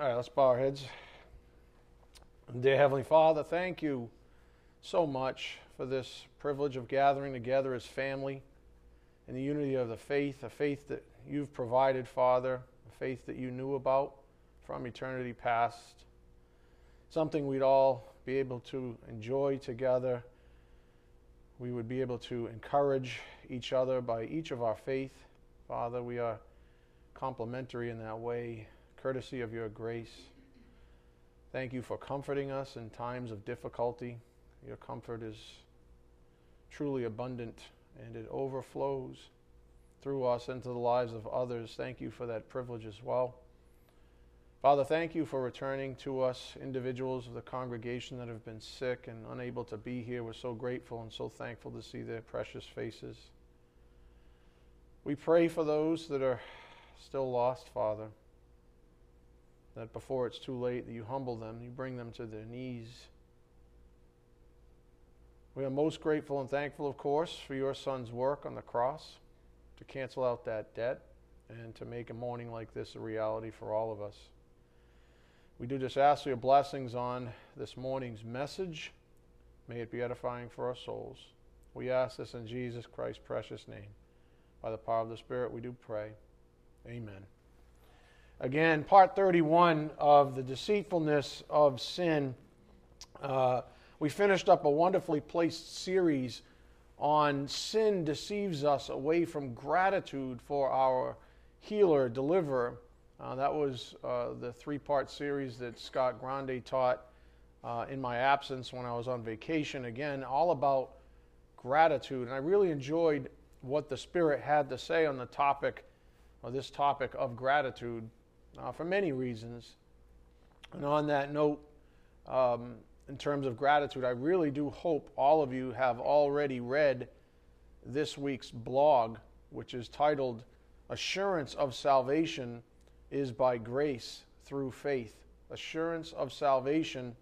All right, let's bow our heads. Dear Heavenly Father, thank you so much for this privilege of gathering together as family in the unity of the faith that you've provided, Father, the faith that you knew about from eternity past, something we'd all be able to enjoy together. We would be able to encourage each other by each of our faith. Father, we are complementary in that way, courtesy of your grace. Thank you for comforting us in times of difficulty. Your comfort is truly abundant, and it overflows through us into the lives of others. Thank you for that privilege as well. Father, thank you for returning to us individuals of the congregation that have been sick and unable to be here. We're so grateful and so thankful to see their precious faces. We pray for those that are still lost, Father, that before it's too late, that you humble them, you bring them to their knees. We are most grateful and thankful, of course, for your Son's work on the cross to cancel out that debt and to make a morning like this a reality for all of us. We do just ask for your blessings on this morning's message. May it be edifying for our souls. We ask this in Jesus Christ's precious name. By the power of the Spirit, we do pray. Amen. Again, part 31 of the deceitfulness of sin. We finished up a wonderfully placed series on sin deceives us away from gratitude for our healer, deliverer. That was the three-part series that Scott Grande taught in my absence when I was on vacation. Again, all about gratitude. And I really enjoyed what the Spirit had to say on the topic, or this topic of gratitude, for many reasons. And on that note, in terms of gratitude, I really do hope all of you have already read this week's blog, which is titled, Assurance of Salvation is by Grace Through Faith. Assurance of Salvation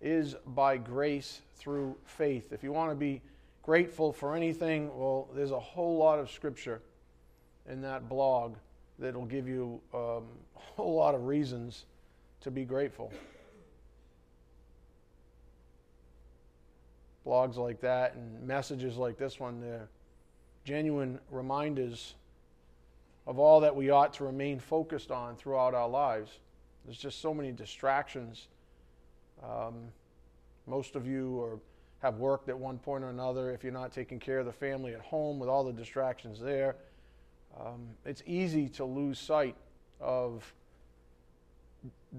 is by Grace Through Faith. If you want to be grateful for anything, well, there's a whole lot of scripture in that blog that will give you a whole lot of reasons to be grateful. Blogs like that and messages like this one, they're genuine reminders of all that we ought to remain focused on throughout our lives. There's just so many distractions. Most of you have worked at one point or another. If you're not taking care of the family at home with all the distractions there, it's easy to lose sight of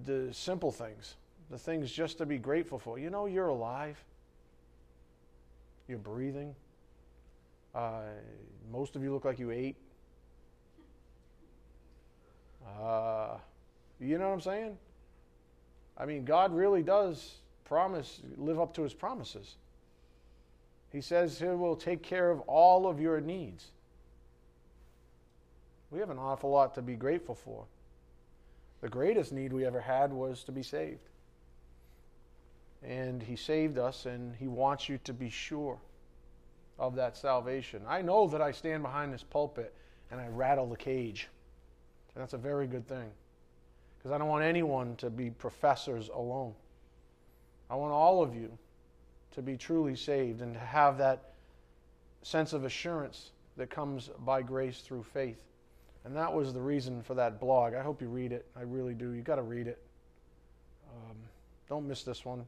the simple things, the things just to be grateful for. You know, you're alive. You're breathing. Most of you look like you ate. You know what I'm saying? I mean, God really does live up to his promises. He says he will take care of all of your needs. We have an awful lot to be grateful for. The greatest need we ever had was to be saved. And he saved us, and he wants you to be sure of that salvation. I know that I stand behind this pulpit and I rattle the cage. And that's a very good thing, because I don't want anyone to be professors alone. I want all of you to be truly saved and to have that sense of assurance that comes by grace through faith. And that was the reason for that blog. I hope you read it. I really do. You've got to read it. Don't miss this one.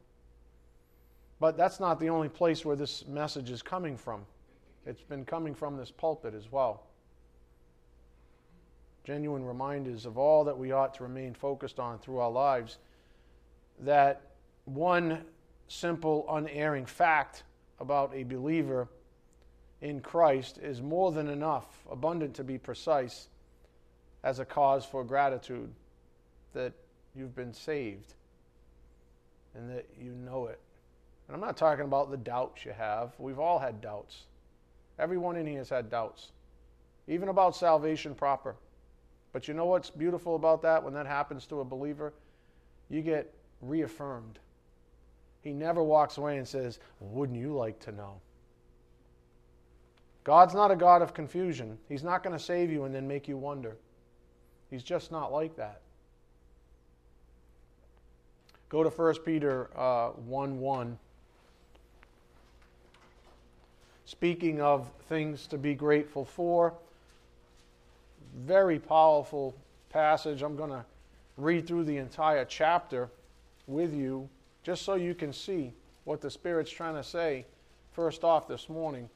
But that's not the only place where this message is coming from. It's been coming from this pulpit as well. Genuine reminders of all that we ought to remain focused on through our lives. That one simple, unerring fact about a believer in Christ is more than enough, abundant to be precise, as a cause for gratitude that you've been saved and that you know it. And I'm not talking about the doubts you have. We've all had doubts. Everyone in here has had doubts, even about salvation proper. But you know what's beautiful about that? When that happens to a believer, you get reaffirmed. He never walks away and says, wouldn't you like to know? God's not a God of confusion. He's not going to save you and then make you wonder. He's just not like that. Go to 1 Peter 1:1. Speaking of things to be grateful for, very powerful passage. I'm going to read through the entire chapter with you just so you can see what the Spirit's trying to say first off this morning.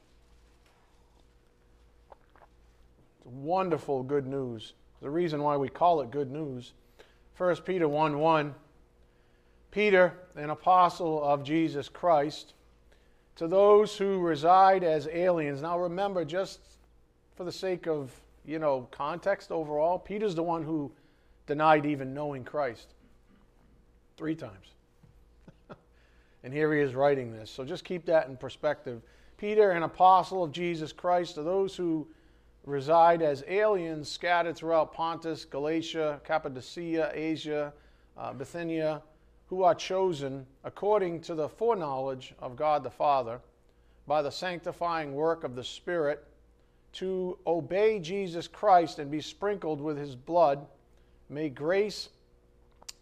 It's wonderful good news. The reason why we call it good news. 1 Peter 1:1, Peter, an apostle of Jesus Christ, to those who reside as aliens. Now remember, just for the sake of, context overall, Peter's the one who denied even knowing Christ 3 times. And here he is writing this. So just keep that in perspective. Peter, an apostle of Jesus Christ, to those who reside as aliens scattered throughout Pontus, Galatia, Cappadocia, Asia, Bithynia, who are chosen according to the foreknowledge of God the Father by the sanctifying work of the Spirit to obey Jesus Christ and be sprinkled with his blood. May grace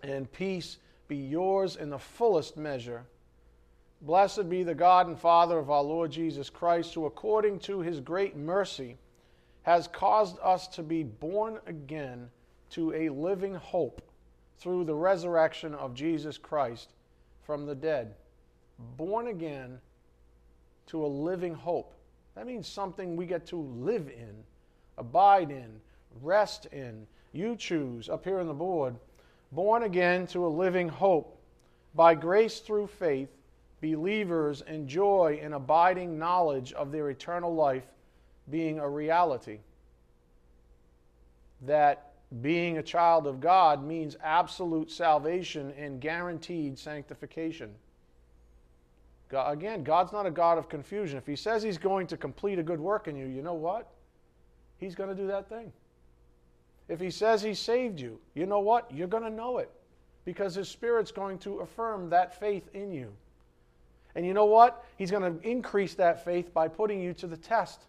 and peace be yours in the fullest measure. Blessed be the God and Father of our Lord Jesus Christ, who according to his great mercy has caused us to be born again to a living hope through the resurrection of Jesus Christ from the dead. Born again to a living hope. That means something we get to live in, abide in, rest in. You choose up here on the board. Born again to a living hope. By grace through faith, believers enjoy an abiding knowledge of their eternal life being a reality. That being a child of God means absolute salvation and guaranteed sanctification. Again, God's not a God of confusion. If he says he's going to complete a good work in you, you know what? He's going to do that thing. If he says he saved you, you know what? You're going to know it because his Spirit's going to affirm that faith in you. And you know what? He's going to increase that faith by putting you to the test.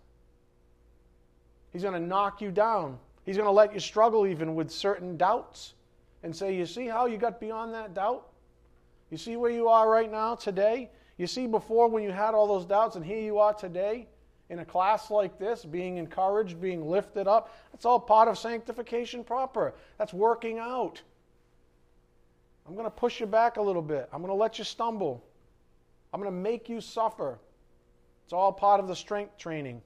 He's going to knock you down. He's going to let you struggle even with certain doubts and say, you see how you got beyond that doubt? You see where you are right now today? You see before when you had all those doubts and here you are today in a class like this, being encouraged, being lifted up. That's all part of sanctification proper. That's working out. I'm going to push you back a little bit. I'm going to let you stumble. I'm going to make you suffer. It's all part of the strength training.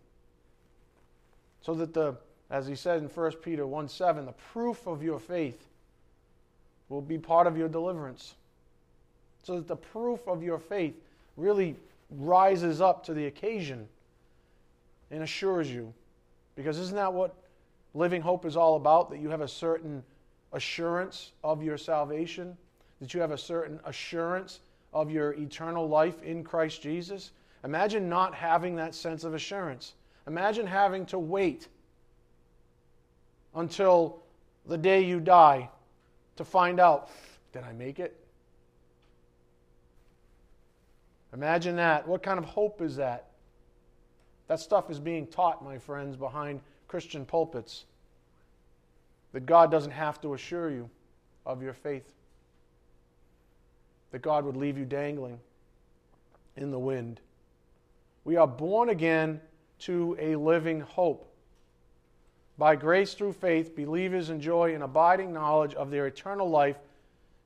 So that as he said in 1 Peter 1:7, the proof of your faith will be part of your deliverance. So that the proof of your faith really rises up to the occasion and assures you. Because isn't that what living hope is all about? That you have a certain assurance of your salvation? That you have a certain assurance of your eternal life in Christ Jesus? Imagine not having that sense of assurance. Imagine having to wait until the day you die to find out, did I make it? Imagine that. What kind of hope is that? That stuff is being taught, my friends, behind Christian pulpits. That God doesn't have to assure you of your faith. That God would leave you dangling in the wind. We are born again to a living hope. By grace through faith, believers enjoy an abiding knowledge of their eternal life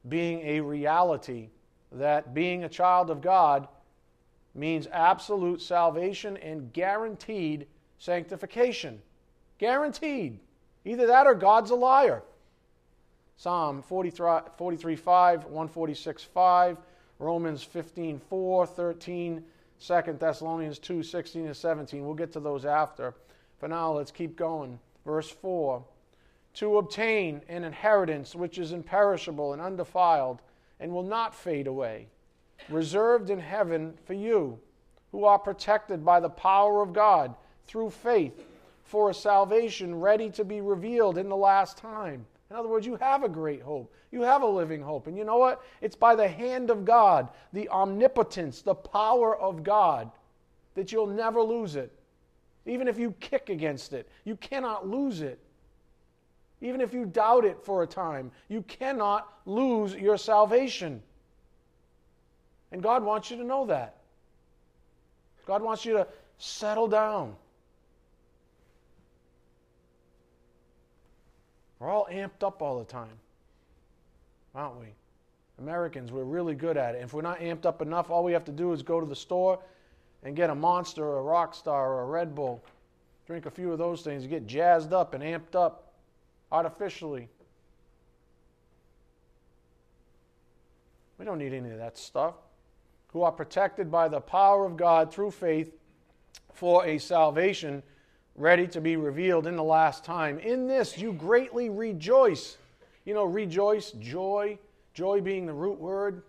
being a reality. That being a child of God means absolute salvation and guaranteed sanctification. Guaranteed. Either that or God's a liar. Psalm 43:5, 146:5, Romans 15:4, 13, 2 Thessalonians 2:16 and 17. We'll get to those after. For now, let's keep going. Verse 4, to obtain an inheritance which is imperishable and undefiled and will not fade away, reserved in heaven for you, who are protected by the power of God through faith for a salvation ready to be revealed in the last time. In other words, you have a great hope. You have a living hope. And you know what? It's by the hand of God, the omnipotence, the power of God, that you'll never lose it. Even if you kick against it, you cannot lose it. Even if you doubt it for a time, you cannot lose your salvation. And God wants you to know that. God wants you to settle down. We're all amped up all the time, aren't we? Americans, we're really good at it. If we're not amped up enough, all we have to do is go to the store and get a Monster or a Rockstar or a Red Bull. Drink a few of those things. You get jazzed up and amped up artificially. We don't need any of that stuff. Who are protected by the power of God through faith for a salvation ready to be revealed in the last time. In this you greatly rejoice. You know, rejoice, joy. Joy being the root word.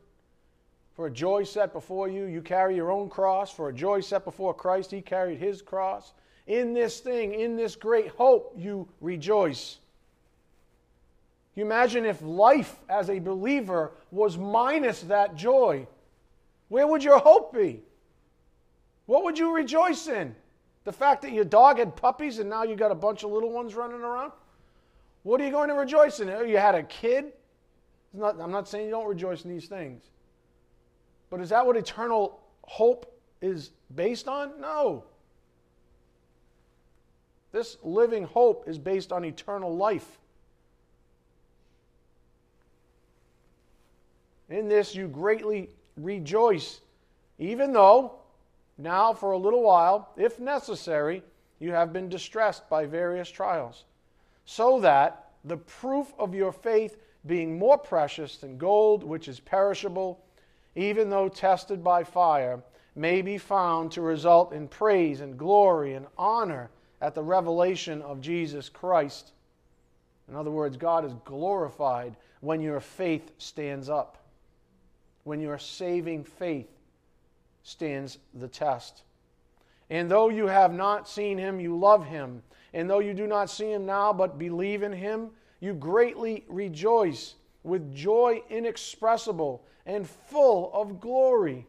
For a joy set before you, you carry your own cross. For a joy set before Christ, He carried His cross. In this thing, in this great hope, you rejoice. You imagine if life as a believer was minus that joy. Where would your hope be? What would you rejoice in? The fact that your dog had puppies and now you got a bunch of little ones running around? What are you going to rejoice in? You had a kid? I'm not saying you don't rejoice in these things. But is that what eternal hope is based on? No. This living hope is based on eternal life. In this you greatly rejoice, even though now for a little while, if necessary, you have been distressed by various trials, so that the proof of your faith, being more precious than gold, which is perishable, even though tested by fire, may be found to result in praise and glory and honor at the revelation of Jesus Christ. In other words, God is glorified when your faith stands up, when your saving faith stands the test. And though you have not seen Him, you love Him. And though you do not see Him now, but believe in Him, you greatly rejoice with joy inexpressible and full of glory.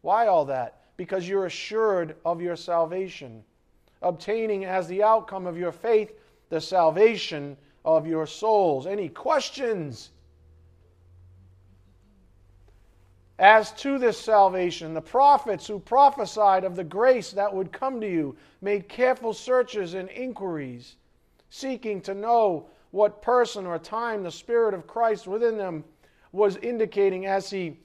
Why all that? Because you're assured of your salvation, obtaining as the outcome of your faith the salvation of your souls. Any questions? As to this salvation, the prophets who prophesied of the grace that would come to you made careful searches and inquiries, seeking to know what person or time the Spirit of Christ within them was indicating as He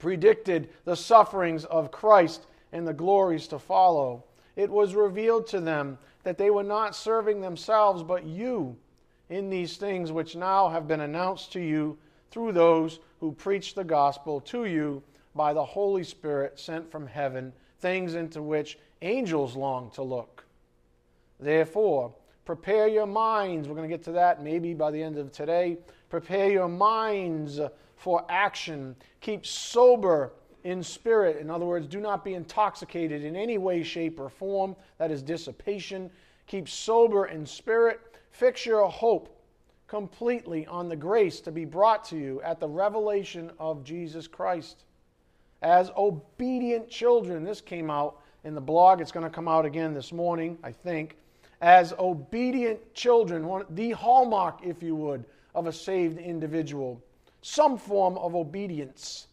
predicted the sufferings of Christ and the glories to follow. It was revealed to them that they were not serving themselves but you in these things which now have been announced to you through those who preach the gospel to you by the Holy Spirit sent from heaven, things into which angels long to look. Therefore, prepare your minds. We're going to get to that maybe by the end of today. Prepare your minds for action. Keep sober in spirit. In other words, do not be intoxicated in any way, shape, or form. That is dissipation. Keep sober in spirit. Fix your hope completely on the grace to be brought to you at the revelation of Jesus Christ. As obedient children, this came out in the blog. It's going to come out again this morning, I think. As obedient children, the hallmark, if you would, of a saved individual. Some form of obedience.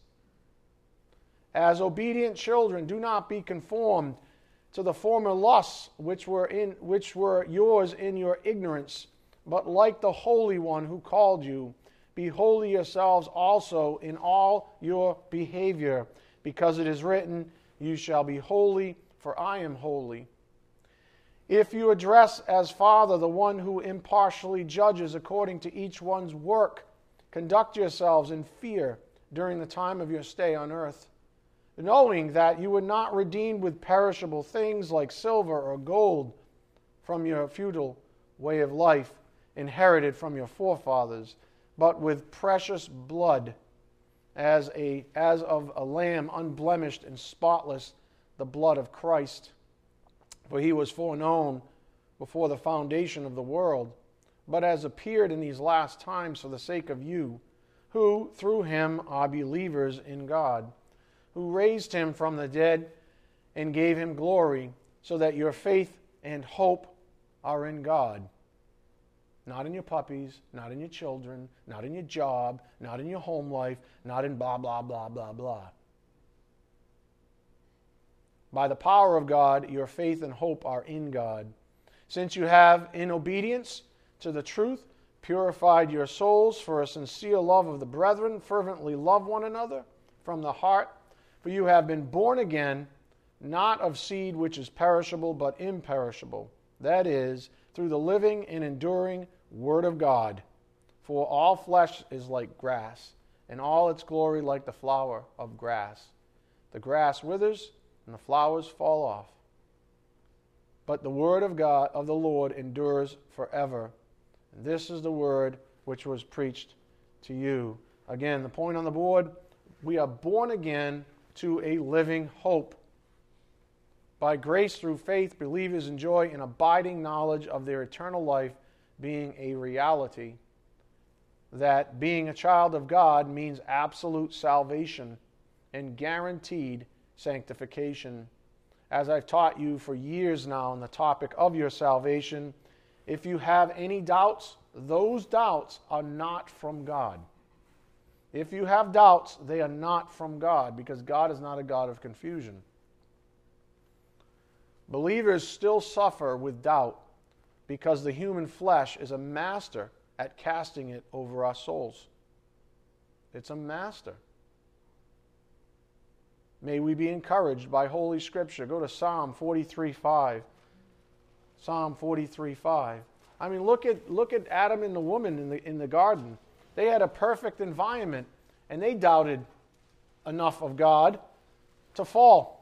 As obedient children, do not be conformed to the former lusts which were yours in your ignorance, but like the Holy One who called you, be holy yourselves also in all your behavior, because it is written, you shall be holy, for I am holy. If you address as Father the one who impartially judges according to each one's work, conduct yourselves in fear during the time of your stay on earth, knowing that you were not redeemed with perishable things like silver or gold from your futile way of life, inherited from your forefathers, but with precious blood, as of a lamb unblemished and spotless, the blood of Christ. For He was foreknown before the foundation of the world, but has appeared in these last times for the sake of you, who through Him are believers in God, who raised Him from the dead and gave Him glory, so that your faith and hope are in God. Not in your puppies, not in your children, not in your job, not in your home life, not in blah, blah, blah, blah, blah. By the power of God, your faith and hope are in God. Since you have, in obedience to the truth, purified your souls for a sincere love of the brethren, fervently love one another from the heart. For you have been born again, not of seed which is perishable, but imperishable. That is, through the living and enduring Word of God. For all flesh is like grass, and all its glory like the flower of grass. The grass withers, and the flowers fall off. But the word of God, of the Lord, endures forever. And this is the word which was preached to you. Again, the point on the board, we are born again to a living hope. By grace through faith, believers enjoy an abiding knowledge of their eternal life being a reality. That being a child of God means absolute salvation and guaranteed sanctification. As I've taught you for years now on the topic of your salvation, if you have any doubts, those doubts are not from God. If you have doubts, they are not from God, because God is not a God of confusion. Believers still suffer with doubt because the human flesh is a master at casting it over our souls. It's a master. May we be encouraged by Holy Scripture. Go to Psalm 43:5. Psalm 43:5. I mean, look at Adam and the woman in the garden. They had a perfect environment, and they doubted enough of God to fall.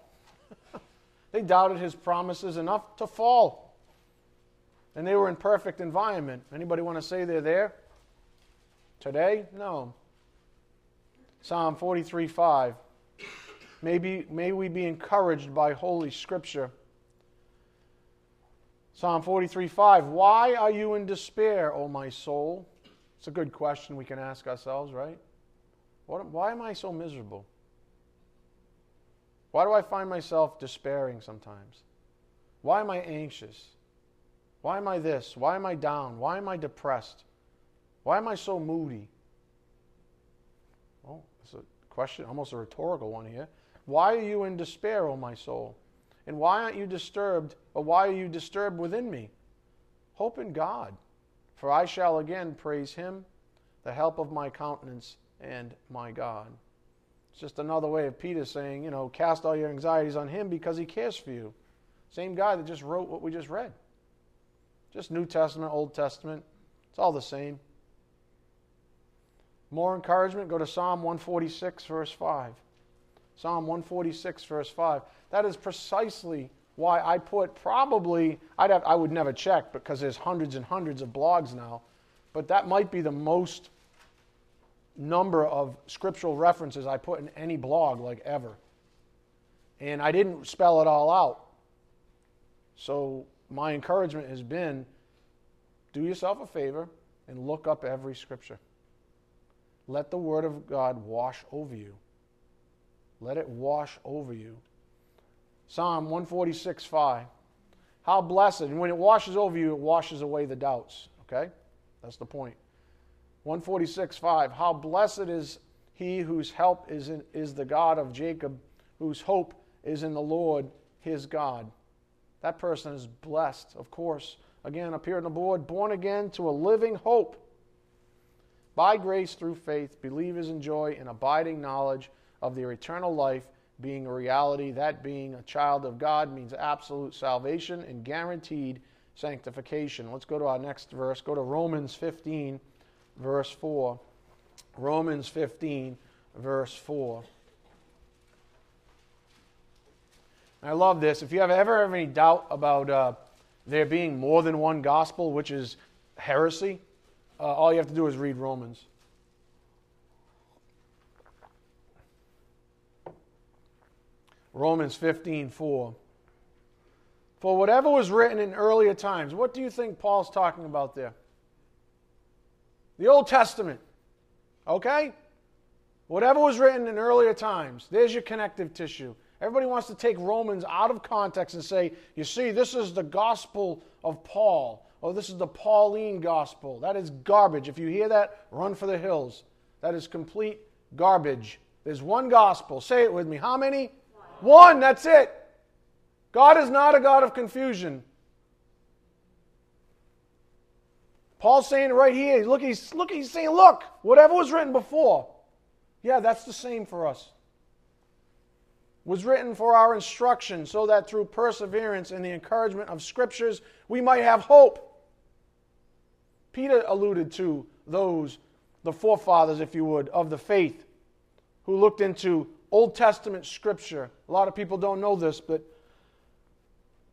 They doubted His promises enough to fall. And they were in perfect environment. Anybody want to say they're there today? No. Psalm 43:5. May we be encouraged by Holy Scripture. Psalm 43:5. Why are you in despair, O my soul? It's a good question we can ask ourselves, right? Why am I so miserable? Why do I find myself despairing sometimes? Why am I anxious? Why am I this? Why am I down? Why am I depressed? Why am I so moody? Oh, it's a question, almost a rhetorical one here. Why are you in despair, O my soul? And why aren't you disturbed, or why are you disturbed within me? Hope in God, for I shall again praise Him, the help of my countenance and my God. It's just another way of Peter saying, you know, cast all your anxieties on Him because He cares for you. Same guy that just wrote what we just read. Just New Testament, Old Testament. It's all the same. More encouragement, go to Psalm 146, verse 5. Psalm 146, verse 5. That is precisely why I put probably, I would never check because there's hundreds and hundreds of blogs now, but that might be the most number of scriptural references I put in any blog like ever. And I didn't spell it all out. So my encouragement has been, do yourself a favor and look up every scripture. Let the Word of God wash over you. Let it wash over you. Psalm 146:5. How blessed. And when it washes over you, it washes away the doubts. Okay? That's the point. 146:5. How blessed is he whose help is the God of Jacob, whose hope is in the Lord his God. That person is blessed, of course. Again, up here on the board, born again to a living hope. By grace through faith, believers enjoy an abiding knowledge of their eternal life being a reality. That being a child of God means absolute salvation and guaranteed sanctification. Let's go to our next verse. Go to Romans 15. Verse 4, Romans 15, verse 4. I love this. If you ever have any doubt about there being more than one gospel, which is heresy, all you have to do is read Romans. Romans 15, 4. For whatever was written in earlier times, what do you think Paul's talking about there? The Old Testament, okay? Whatever was written in earlier times, there's your connective tissue. Everybody wants to take Romans out of context and say, you see, this is the gospel of Paul, oh, this is the Pauline gospel. That is garbage. If you hear that, run for the hills. That is complete garbage. There's one gospel. Say it with me. How many? One. That's it. God is not a God of confusion. Paul's saying it right here. He's saying, look, whatever was written before, yeah, that's the same for us. Was written for our instruction, so that through perseverance and the encouragement of Scriptures, we might have hope. Peter alluded to those, the forefathers, if you would, of the faith, who looked into Old Testament Scripture. A lot of people don't know this, but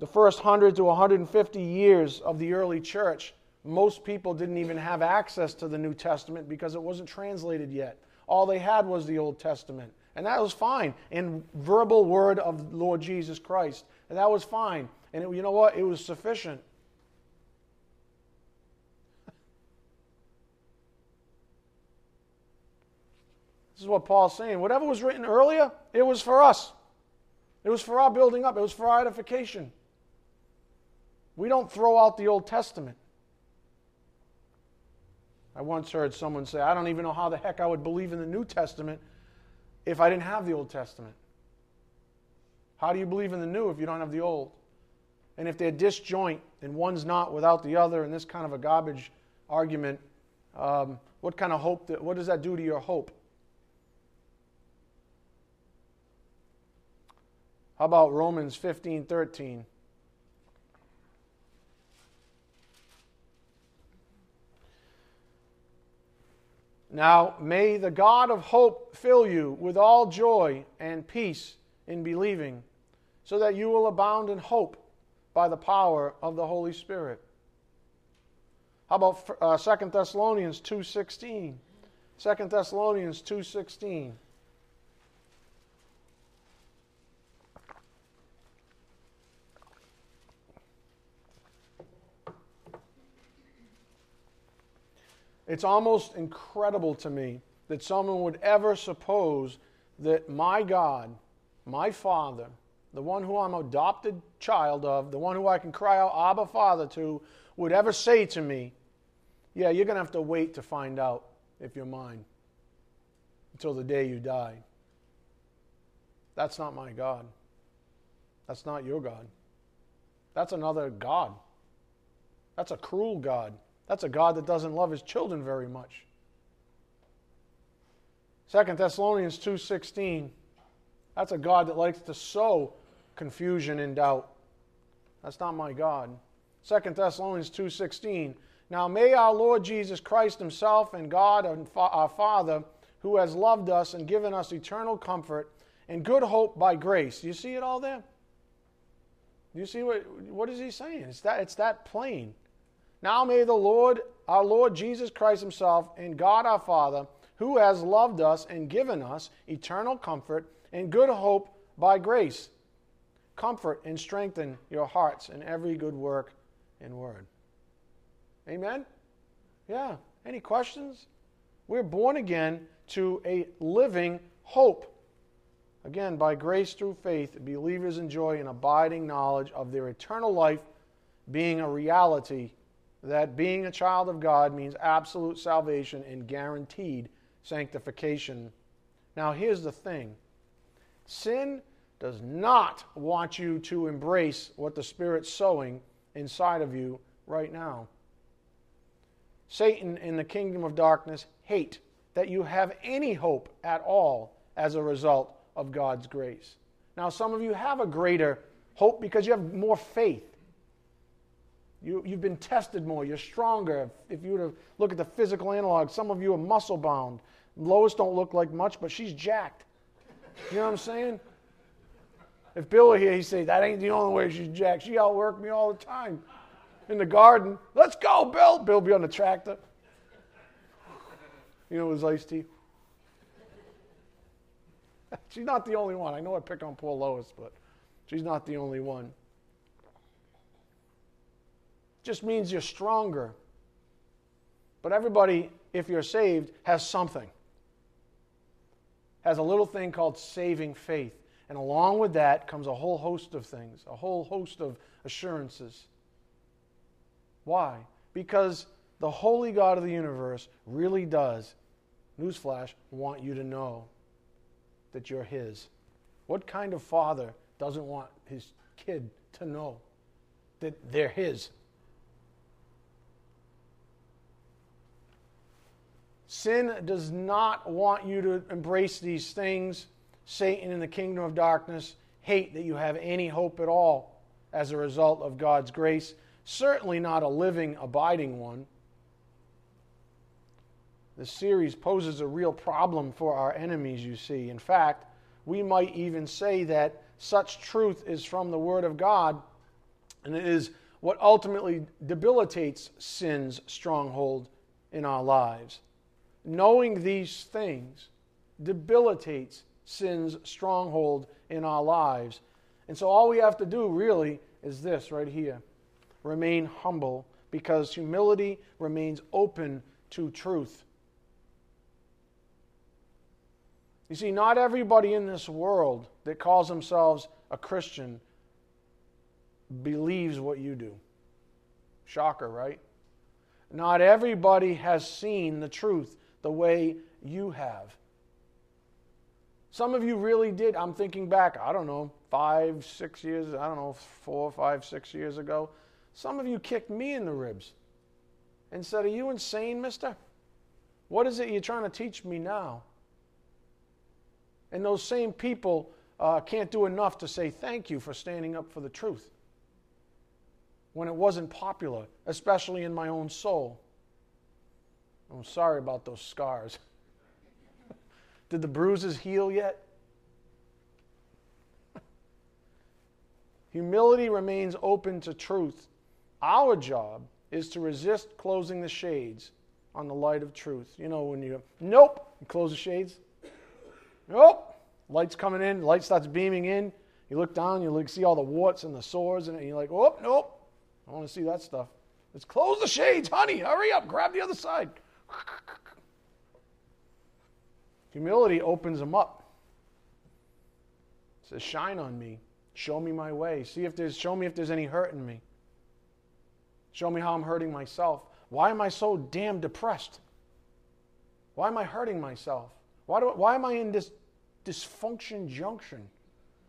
the first 100 to 150 years of the early church, most people didn't even have access to the New Testament because it wasn't translated yet. All they had was the Old Testament. And that was fine. And verbal word of Lord Jesus Christ. And that was fine. And it, you know what? It was sufficient. This is what Paul's saying. Whatever was written earlier, it was for us. It was for our building up. It was for our edification. We don't throw out the Old Testament. I once heard someone say, I don't even know how the heck I would believe in the New Testament if I didn't have the Old Testament. How do you believe in the New if you don't have the Old? And if they're disjoint and one's not without the other and this kind of a garbage argument, what kind of hope, what does that do to your hope? How about Romans 15:13? Now, may the God of hope fill you with all joy and peace in believing, so that you will abound in hope by the power of the Holy Spirit. How about 2 Thessalonians 2:16? 2 Thessalonians 2:16. It's almost incredible to me that someone would ever suppose that my God, my Father, the one who I'm adopted child of, the one who I can cry out, Abba, Father, to, would ever say to me, yeah, you're going to have to wait to find out if you're mine until the day you die. That's not my God. That's not your God. That's another God. That's a cruel God. That's a God that doesn't love His children very much. 2 Thessalonians 2:16, that's a God that likes to sow confusion and doubt. That's not my God. 2 Thessalonians 2:16, now may our Lord Jesus Christ Himself and God our Father, who has loved us and given us eternal comfort and good hope by grace. Do you see it all there? Do you see what is He saying? It's that plain. Now may the Lord, our Lord Jesus Christ Himself, and God our Father, who has loved us and given us eternal comfort and good hope by grace, comfort and strengthen your hearts in every good work and word. Amen? Yeah. Any questions? We're born again to a living hope. Again, by grace through faith, believers enjoy an abiding knowledge of their eternal life being a reality. That being a child of God means absolute salvation and guaranteed sanctification. Now, here's the thing. Sin does not want you to embrace what the Spirit's sowing inside of you right now. Satan and the kingdom of darkness hate that you have any hope at all as a result of God's grace. Now, some of you have a greater hope because you have more faith. You've been tested more. You're stronger. If you were to look at the physical analog, some of you are muscle-bound. Lois don't look like much, but she's jacked. You know what I'm saying? If Bill were here, he'd say, that ain't the only way she's jacked. She outworked me all the time. In the garden, let's go, Bill. Bill be on the tractor. You know, his iced tea. She's not the only one. I know I pick on poor Lois, but she's not the only one. Just means you're stronger. But everybody, if you're saved, has something. Has a little thing called saving faith. And along with that comes a whole host of things, a whole host of assurances. Why? Because the holy God of the universe really does, newsflash, want you to know that you're his. What kind of father doesn't want his kid to know that they're his? Sin does not want you to embrace these things. Satan and the kingdom of darkness hate that you have any hope at all as a result of God's grace, certainly not a living, abiding one. This series poses a real problem for our enemies, you see. In fact, we might even say that such truth is from the Word of God, and it is what ultimately debilitates sin's stronghold in our lives. Knowing these things debilitates sin's stronghold in our lives. And so all we have to do really is this right here. Remain humble, because humility remains open to truth. You see, not everybody in this world that calls themselves a Christian believes what you do. Shocker, right? Not everybody has seen the truth the way you have. Some of you really did. I'm thinking back, 4 or 5, 6 years ago, some of you kicked me in the ribs and said, "Are you insane, mister? What is it you're trying to teach me now?" And those same people can't do enough to say thank you for standing up for the truth when it wasn't popular, especially in my own soul. I'm sorry about those scars. Did the bruises heal yet? Humility remains open to truth. Our job is to resist closing the shades on the light of truth. You know, when you, nope, you close the shades. Nope, light's coming in, light starts beaming in. You look down, you see all the warts and the sores, and you're like, oh, nope, I don't want to see that stuff. Let's close the shades, honey, hurry up, grab the other side. Humility opens them up. It says, shine on me, show me my way, show me if there's any hurt in me. Show me how I'm hurting myself. Why am I so damn depressed? Why am I hurting myself? Why am I in this dysfunction junction?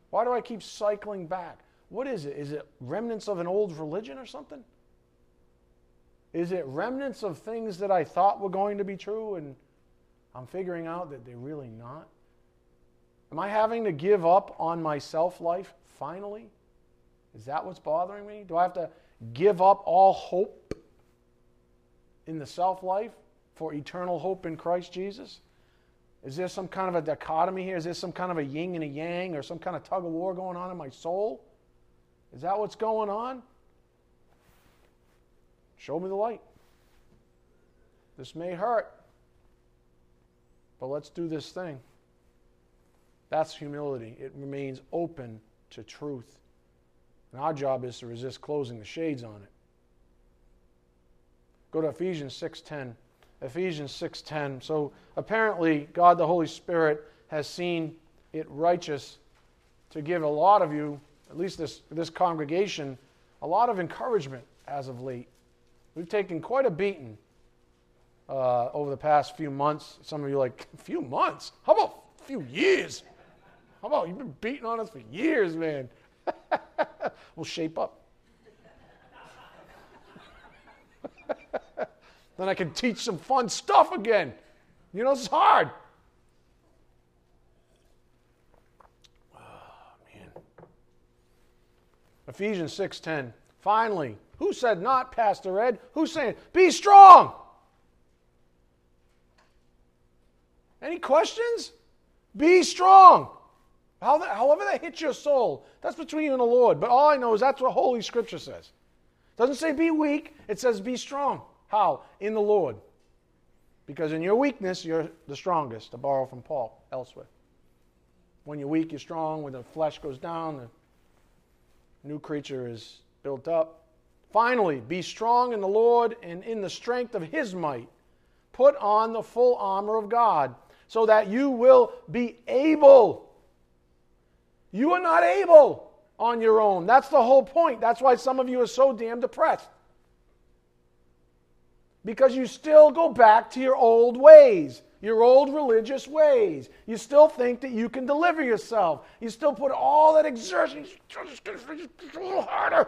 Why do I keep cycling back? What is it? Is it remnants of an old religion or something? Is it remnants of things that I thought were going to be true and I'm figuring out that they're really not? Am I having to give up on my self-life finally? Is that what's bothering me? Do I have to give up all hope in the self-life for eternal hope in Christ Jesus? Is there some kind of a dichotomy here? Is there some kind of a yin and a yang or some kind of tug of war going on in my soul? Is that what's going on? Show me the light. This may hurt, but let's do this thing. That's humility. It remains open to truth. And our job is to resist closing the shades on it. Go to Ephesians 6:10. Ephesians 6:10. So apparently God the Holy Spirit has seen it righteous to give a lot of you, at least this congregation, a lot of encouragement as of late. We've taken quite a beating over the past few months. Some of you are like, a few months? How about a few years? How about you've been beating on us for years, man? We'll shape up. Then I can teach some fun stuff again. You know, it's hard. Oh, man. Ephesians 6:10. Finally, who said not, Pastor Ed? Who's saying, be strong? Any questions? Be strong. However that hits your soul, that's between you and the Lord. But all I know is that's what Holy Scripture says. It doesn't say be weak. It says be strong. How? In the Lord. Because in your weakness, you're the strongest, to borrow from Paul elsewhere. When you're weak, you're strong. When the flesh goes down, the new creature is built up. Finally, be strong in the Lord and in the strength of His might. Put on the full armor of God so that you will be able. You are not able on your own. That's the whole point. That's why some of you are so damn depressed. because you still go back to your old ways, your old religious ways. You still think that you can deliver yourself. You still put all that exertion, just a little harder.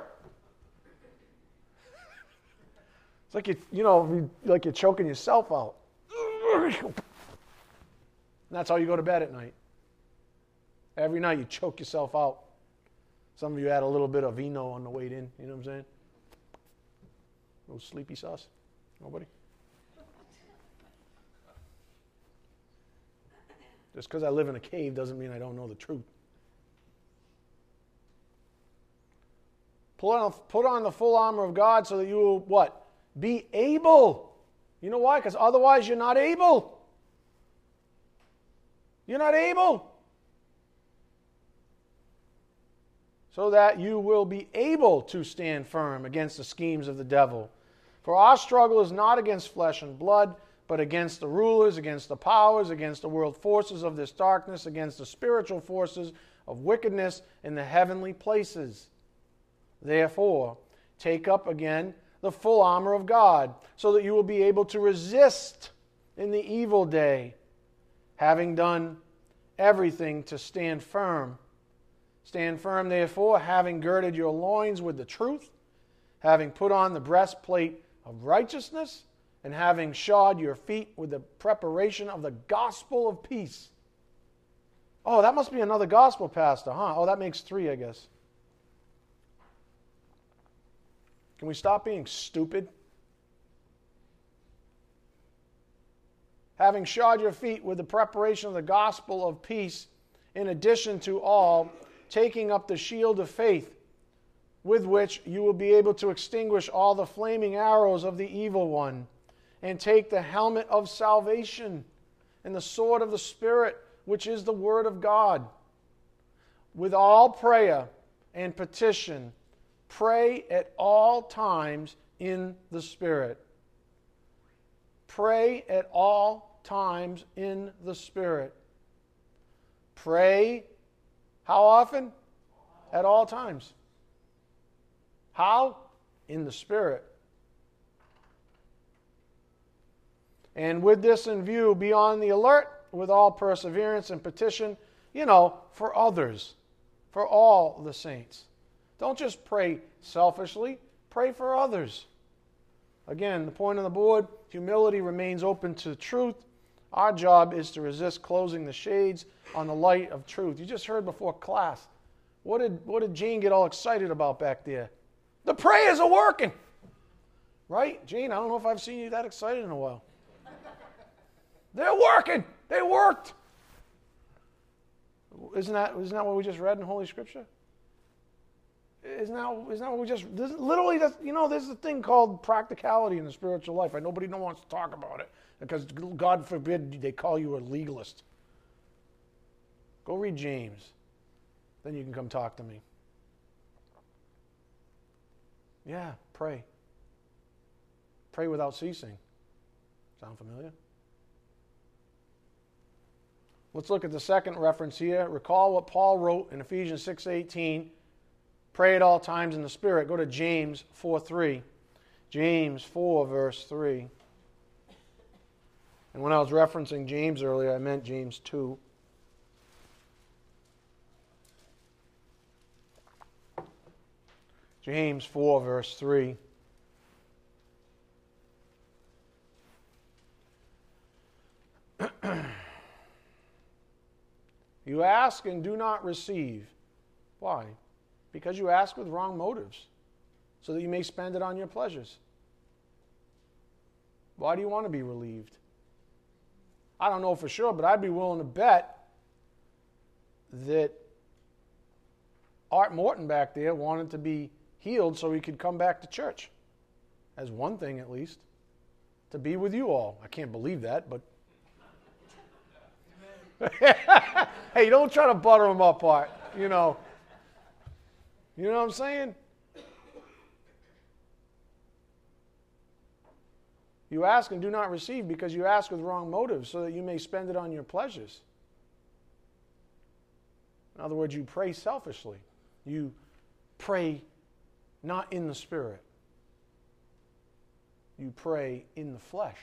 It's like you're choking yourself out. And that's how you go to bed at night. Every night you choke yourself out. Some of you had a little bit of vino on the way in, you know what I'm saying? No sleepy sauce? Nobody? Just because I live in a cave doesn't mean I don't know the truth. Put on the full armor of God so that you will, what? Be able. You know why? Because otherwise you're not able. You're not able. So that you will be able to stand firm against the schemes of the devil. For our struggle is not against flesh and blood, but against the rulers, against the powers, against the world forces of this darkness, against the spiritual forces of wickedness in the heavenly places. Therefore, take up again the full armor of God, so that you will be able to resist in the evil day, having done everything to stand firm. Stand firm, therefore, having girded your loins with the truth, having put on the breastplate of righteousness, and having shod your feet with the preparation of the gospel of peace. Oh, that must be another gospel, Pastor, huh? Oh, that makes three, I guess. Can we stop being stupid? Having shod your feet with the preparation of the gospel of peace, in addition to all, taking up the shield of faith, with which you will be able to extinguish all the flaming arrows of the evil one, and take the helmet of salvation and the sword of the Spirit, which is the word of God. With all prayer and petition, pray at all times in the Spirit. Pray at all times in the Spirit. Pray how often? At all times. How? In the Spirit. And with this in view, be on the alert with all perseverance and petition, for others, for all the saints. Don't just pray selfishly. Pray for others. Again, the point on the board, humility remains open to truth. Our job is to resist closing the shades on the light of truth. You just heard before class. What did Jane get all excited about back there? The prayers are working. Right? Jane, I don't know if I've seen you that excited in a while. They're working. They worked. Isn't that what we just read in Holy Scripture? Isn't that what we just... there's a thing called practicality in the spiritual life. And nobody wants to talk about it because, God forbid, they call you a legalist. Go read James. Then you can come talk to me. Yeah, pray. Pray without ceasing. Sound familiar? Let's look at the second reference here. Recall what Paul wrote in Ephesians 6:18. Pray at all times in the Spirit. Go to James 4:3. James 4, verse 3. And when I was referencing James earlier, I meant James 2. James 4, verse 3. You ask and do not receive. Why? Because you ask with wrong motives, so that you may spend it on your pleasures. Why do you want to be relieved? I don't know for sure, but I'd be willing to bet that Art Morton back there wanted to be healed so he could come back to church, as one thing at least, to be with you all. I can't believe that, but... Hey, don't try to butter him up, Art, You know what I'm saying? You ask and do not receive because you ask with wrong motives so that you may spend it on your pleasures. In other words, you pray selfishly. You pray not in the Spirit. you pray in the flesh.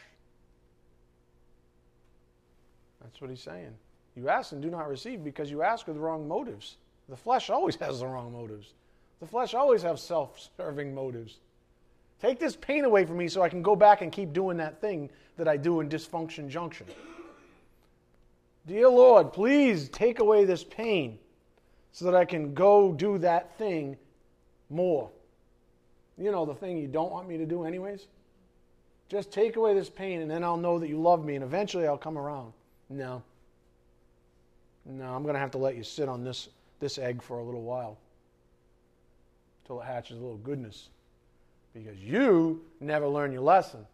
That's what he's saying. You ask and do not receive because you ask with wrong motives. The flesh always has the wrong motives. The flesh always has self-serving motives. Take this pain away from me so I can go back and keep doing that thing that I do in dysfunction junction. Dear Lord, please take away this pain so that I can go do that thing more. You know, the thing you don't want me to do anyways? Just take away this pain and then I'll know that you love me and eventually I'll come around. No. No, I'm going to have to let you sit on this egg for a little while until it hatches a little goodness, because you never learn your lesson.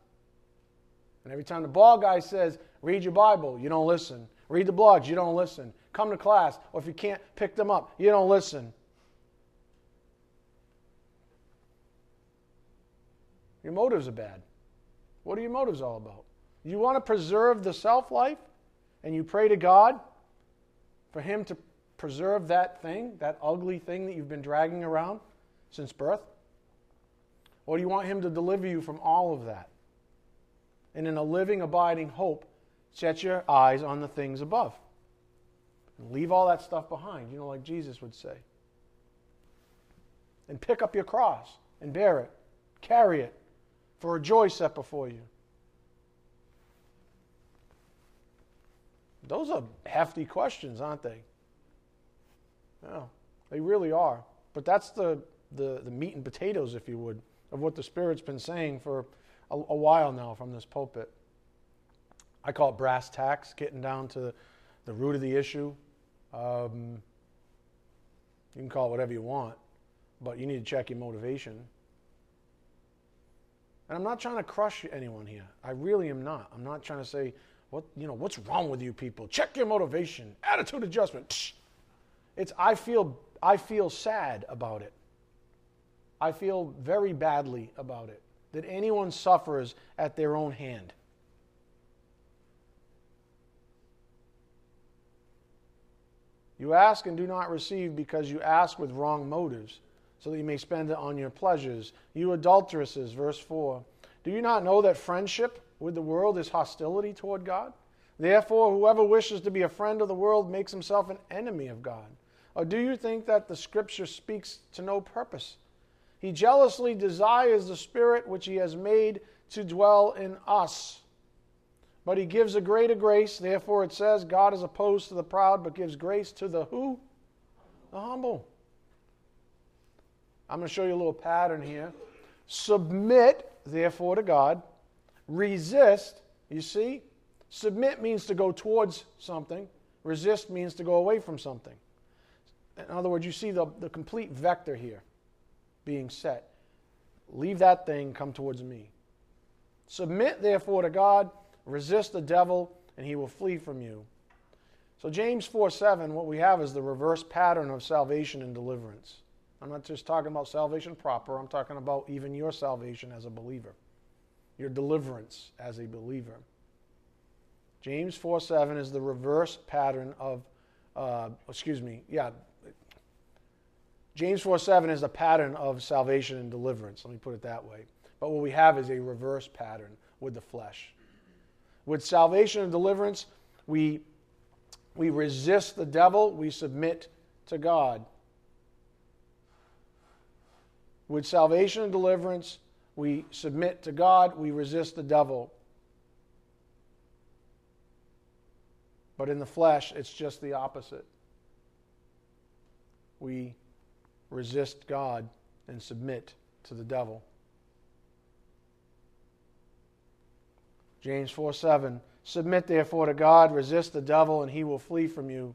And every time the bald guy says, read your Bible, you don't listen. Read the blogs, you don't listen. Come to class, or if you can't pick them up, you don't listen. Your motives are bad. What are your motives all about? You want to preserve the self-life, and you pray to God for Him to preserve that thing, that ugly thing that you've been dragging around since birth? Or do you want Him to deliver you from all of that? And in a living, abiding hope, set your eyes on the things above. And leave all that stuff behind, you know, like Jesus would say. And pick up your cross and bear it. Carry it for a joy set before you. Those are hefty questions, aren't they? No, they really are. But that's the meat and potatoes, if you would, of what the Spirit's been saying for a while now from this pulpit. I call it brass tacks, getting down to the root of the issue. You can call it whatever you want, but you need to check your motivation. And I'm not trying to crush anyone here. I really am not. I'm not trying to say, what's wrong with you people? Check your motivation, attitude adjustment. Psh! It's I feel sad about it. I feel very badly about it, that anyone suffers at their own hand. You ask and do not receive because you ask with wrong motives, so that you may spend it on your pleasures. You adulteresses, verse 4, do you not know that friendship with the world is hostility toward God? Therefore, whoever wishes to be a friend of the world makes himself an enemy of God. Or do you think that the Scripture speaks to no purpose? He jealously desires the Spirit which He has made to dwell in us. But He gives a greater grace. Therefore it says, God is opposed to the proud, but gives grace to the who? The humble. I'm going to show you a little pattern here. Submit, therefore, to God. Resist, you see? Submit means to go towards something. Resist means to go away from something. In other words, you see the complete vector here being set. Leave that thing, come towards me. Submit, therefore, to God, resist the devil, and he will flee from you. So James 4:7, what we have is the reverse pattern of salvation and deliverance. I'm not just talking about salvation proper, I'm talking about even your salvation as a believer, your deliverance as a believer. James 4:7 is the reverse pattern of, James 4:7 is the pattern of salvation and deliverance. Let me put it that way. But what we have is a reverse pattern with the flesh. With salvation and deliverance, we resist the devil, we submit to God. With salvation and deliverance, we submit to God, we resist the devil. But in the flesh, it's just the opposite. We resist God and submit to the devil. James 4:7, submit therefore to God, resist the devil, and he will flee from you.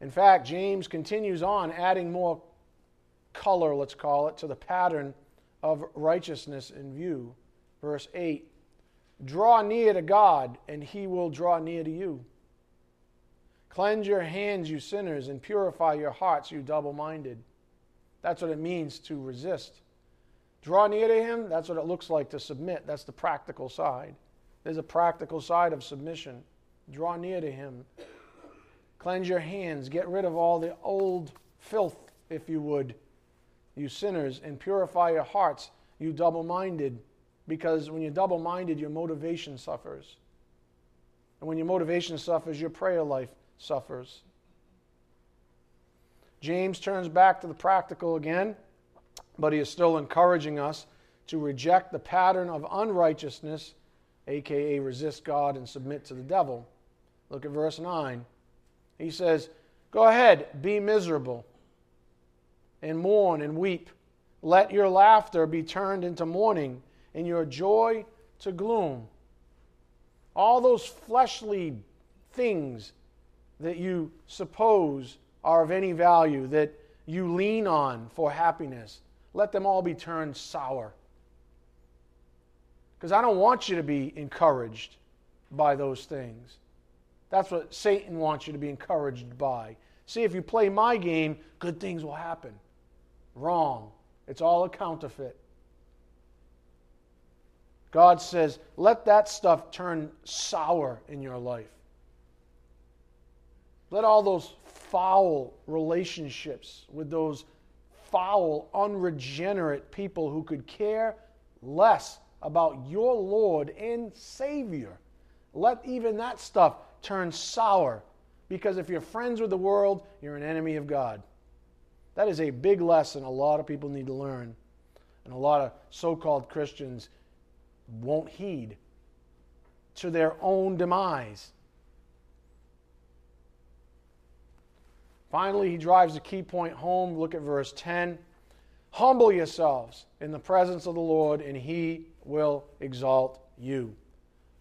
In fact, James continues on adding more color, let's call it, to the pattern of righteousness in view. Verse 8, draw near to God, and He will draw near to you. Cleanse your hands, you sinners, and purify your hearts, you double-minded. That's what it means to resist. Draw near to Him, that's what it looks like to submit. That's the practical side. There's a practical side of submission. Draw near to Him. Cleanse your hands. Get rid of all the old filth, if you would, you sinners, and purify your hearts, you double-minded. Because when you're double-minded, your motivation suffers. And when your motivation suffers, your prayer life suffers. James turns back to the practical again, but he is still encouraging us to reject the pattern of unrighteousness, a.k.a. resist God and submit to the devil. Look at verse 9. He says, "Go ahead, be miserable, and mourn and weep. Let your laughter be turned into mourning, and your joy to gloom." All those fleshly things that you suppose are of any value, that you lean on for happiness, let them all be turned sour. Because I don't want you to be encouraged by those things. That's what Satan wants you to be encouraged by. See, if you play my game, good things will happen. Wrong. It's all a counterfeit. God says, let that stuff turn sour in your life. Let all those foul relationships with those foul, unregenerate people who could care less about your Lord and Savior, let even that stuff turn sour. Because if you're friends with the world, you're an enemy of God. That is a big lesson a lot of people need to learn. And a lot of so-called Christians won't heed, to their own demise. Finally, he drives the key point home. Look at verse 10. "Humble yourselves in the presence of the Lord, and he will exalt you."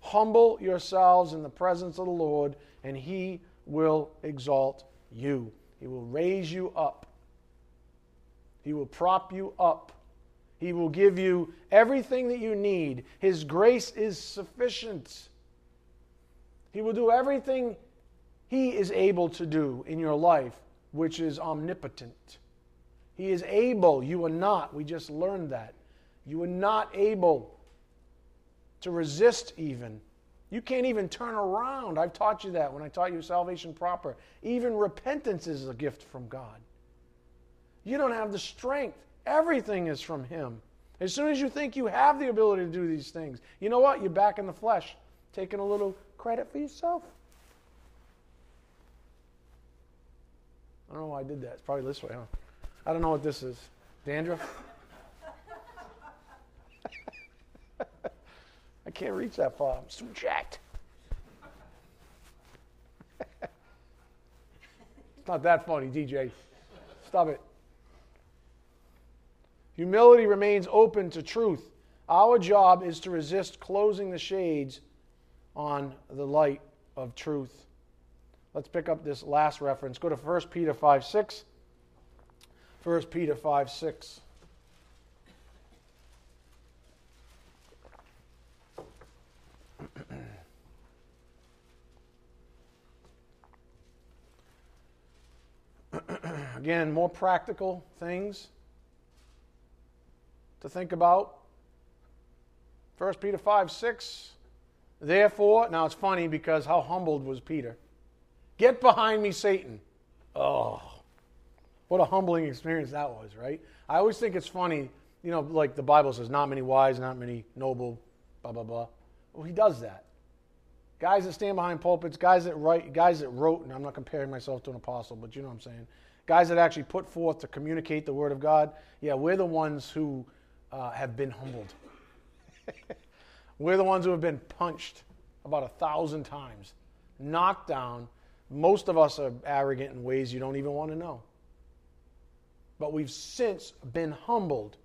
Humble yourselves in the presence of the Lord, and he will exalt you. He will raise you up. He will prop you up. He will give you everything that you need. His grace is sufficient. He will do everything He is able to do in your life, which is omnipotent. He is able. You are not. We just learned that. You are not able to resist even. You can't even turn around. I've taught you that when I taught you salvation proper. Even repentance is a gift from God. You don't have the strength. Everything is from Him. As soon as you think you have the ability to do these things, you know what? You're back in the flesh, taking a little credit for yourself. I don't know why I did that. It's probably this way, huh? I don't know what this is. Dandruff? I can't reach that far. I'm so jacked. It's not that funny, DJ. Stop it. Humility remains open to truth. Our job is to resist closing the shades on the light of truth. Let's pick up this last reference. Go to 1 Peter 5:6. 1 Peter 5:6. Again, more practical things to think about. 1 Peter 5:6. "Therefore," now it's funny because how humbled was Peter? "Get behind me, Satan." Oh, what a humbling experience that was, right? I always think it's funny, you know, like the Bible says, not many wise, not many noble, blah, blah, blah. Well, he does that. Guys that stand behind pulpits, guys that write, guys that wrote, and I'm not comparing myself to an apostle, but you know what I'm saying. Guys that actually put forth to communicate the Word of God. Yeah, we're the ones who have been humbled. We're the ones who have been punched about 1,000 times, knocked down. Most of us are arrogant in ways you don't even want to know. But we've since been humbled.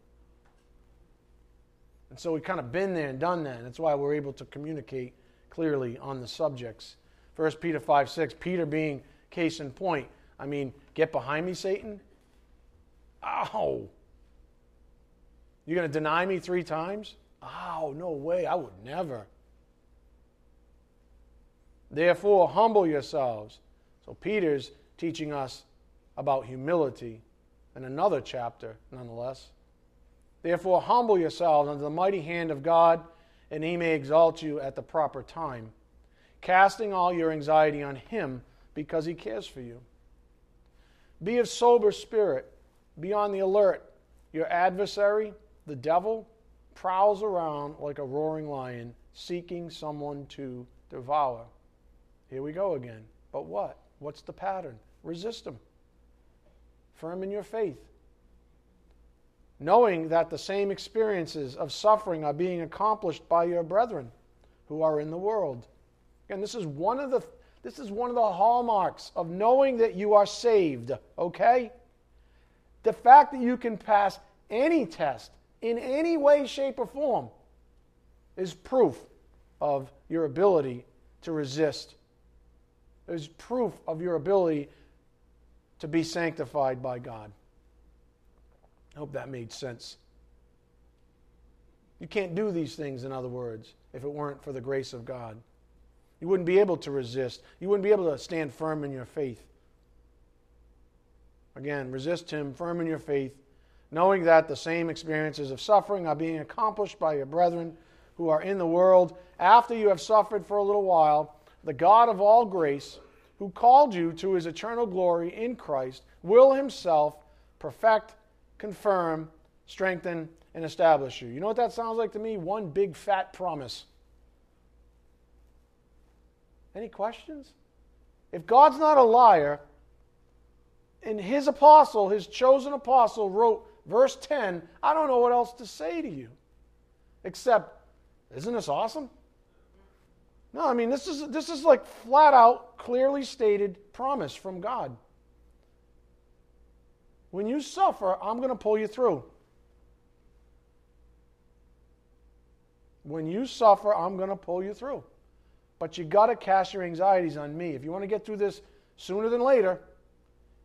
And so we've kind of been there and done that. And that's why we're able to communicate clearly on the subjects. 1 Peter 5:6, Peter being case in point. I mean, get behind me, Satan. Ow. You're going to deny me 3 times? Oh, no way. I would never. "Therefore, humble yourselves." So Peter's teaching us about humility in another chapter, nonetheless. "Therefore, humble yourselves under the mighty hand of God, and He may exalt you at the proper time, casting all your anxiety on Him because He cares for you. Be of sober spirit, be on the alert. Your adversary, the devil, prowls around like a roaring lion, seeking someone to devour. Here we go again. But what? What's the pattern? Resist him. Firm in your faith, knowing that the same experiences of suffering are being accomplished by your brethren who are in the world. And this is one of the hallmarks of knowing that you are saved, okay? The fact that you can pass any test in any way, shape, or form is proof of your ability to resist. It is proof of your ability to be sanctified by God. I hope that made sense. You can't do these things, in other words, if it weren't for the grace of God. You wouldn't be able to resist. You wouldn't be able to stand firm in your faith. Again, resist him, firm in your faith, knowing that the same experiences of suffering are being accomplished by your brethren who are in the world. After you have suffered for a little while, the God of all grace, who called you to his eternal glory in Christ, will himself perfect, confirm, strengthen, and establish you. You know what that sounds like to me? One big fat promise. Any questions? If God's not a liar, and his apostle, his chosen apostle, wrote verse 10, I don't know what else to say to you except, isn't this awesome? No, I mean, this is like flat out, clearly stated promise from God. When you suffer, I'm going to pull you through. When you suffer, I'm going to pull you through. But you got to cast your anxieties on me. If you want to get through this sooner than later,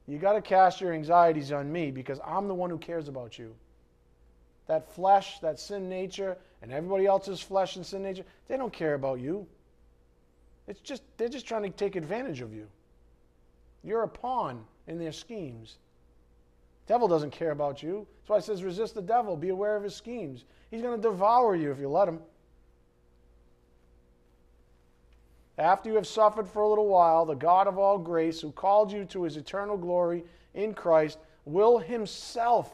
you got to cast your anxieties on me because I'm the one who cares about you. That flesh, that sin nature, and everybody else's flesh and sin nature, they don't care about you. It's just, they're just trying to take advantage of you. You're a pawn in their schemes. The devil doesn't care about you. That's why it says resist the devil, be aware of his schemes. He's going to devour you if you let him. After you have suffered for a little while, the God of all grace, who called you to his eternal glory in Christ, will himself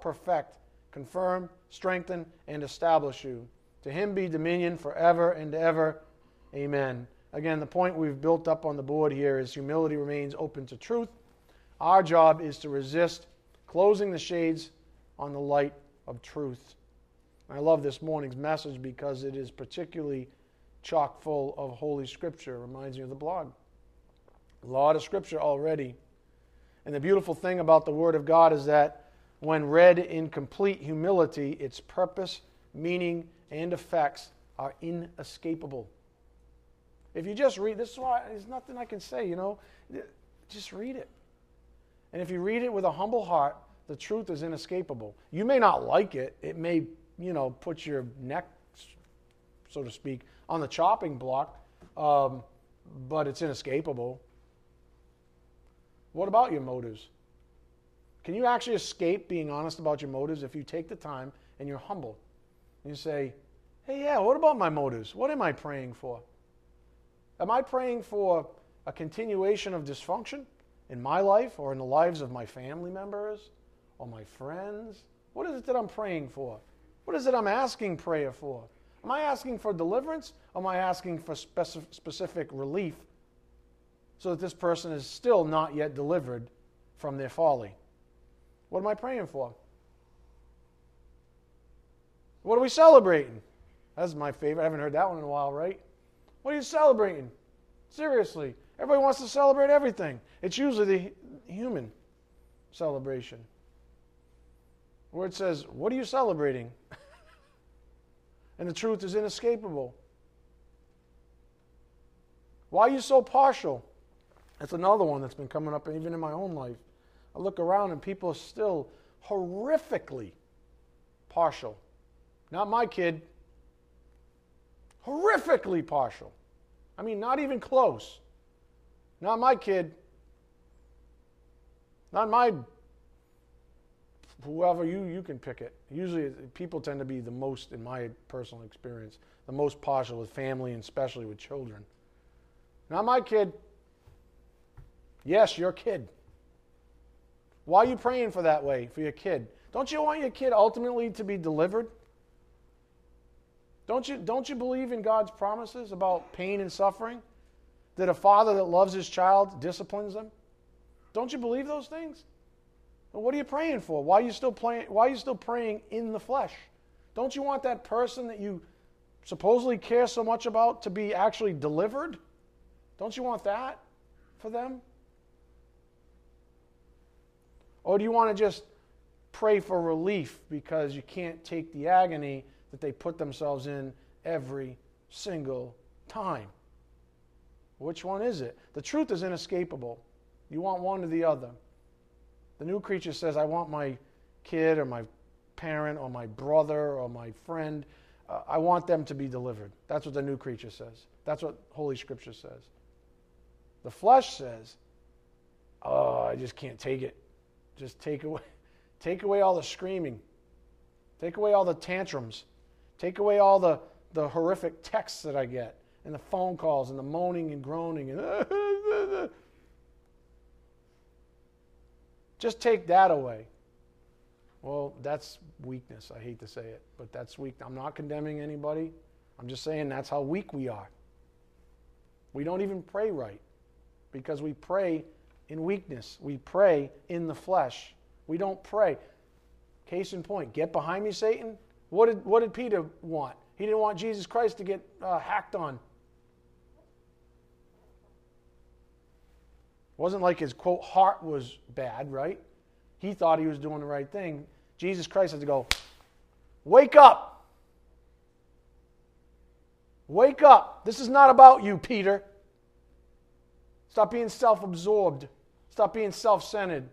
perfect, confirm, strengthen, and establish you. To him be dominion forever and ever. Amen. Again, the point we've built up on the board here is humility remains open to truth. Our job is to resist, closing the shades on the light of truth. I love this morning's message because it is particularly chock full of Holy Scripture. It reminds me of the blog. A lot of Scripture already. And the beautiful thing about the Word of God is that when read in complete humility, its purpose, meaning, and effects are inescapable. If you just read, this is why there's nothing I can say, you know. Just read it. And if you read it with a humble heart, the truth is inescapable. You may not like it. It may, you know, put your neck, so to speak, on the chopping block, but it's inescapable. What about your motives? Can you actually escape being honest about your motives if you take the time and you're humble? And you say, hey, yeah, what about my motives? What am I praying for? Am I praying for a continuation of dysfunction in my life or in the lives of my family members or my friends? What is it that I'm praying for? What is it I'm asking prayer for? Am I asking for deliverance? Or am I asking for specific relief so that this person is still not yet delivered from their folly? What am I praying for? What are we celebrating? That's my favorite. I haven't heard that one in a while, right? What are you celebrating? Seriously. Everybody wants to celebrate everything. It's usually the human celebration. The word says, what are you celebrating? And the truth is inescapable. Why are you so partial? That's another one that's been coming up even in my own life. I look around and people are still horrifically partial. Not my kid. Horrifically partial. I mean, not even close. Not my kid. Not my whoever, you can pick it. Usually people tend to be the most, in my personal experience, the most partial with family and especially with children. Not my kid. Yes, your kid. Why are you praying for that way, for your kid? Don't you want your kid ultimately to be delivered? Don't you believe in God's promises about pain and suffering? That a father that loves his child disciplines them? Don't you believe those things? Well, what are you praying for? Why are you still praying in the flesh? Don't you want that person that you supposedly care so much about to be actually delivered? Don't you want that for them? Or do you want to just pray for relief because you can't take the agony that they put themselves in every single time? Which one is it? The truth is inescapable. You want one or the other. The new creature says, I want my kid or my parent or my brother or my friend, I want them to be delivered. That's what the new creature says. That's what Holy Scripture says. The flesh says, oh, I just can't take it. Just take away all the screaming. Take away all the tantrums. Take away all the horrific texts that I get and the phone calls and the moaning and groaning. And just take that away. Well, that's weakness. I hate to say it, but that's weak. I'm not condemning anybody. I'm just saying that's how weak we are. We don't even pray right because we pray in weakness. We pray in the flesh. We don't pray. Case in point, get behind me, Satan. What did Peter want? He didn't want Jesus Christ to get hacked on. It wasn't like his, quote, heart was bad, right? He thought he was doing the right thing. Jesus Christ had to go, wake up. Wake up. This is not about you, Peter. Stop being self-absorbed. Stop being self-centered.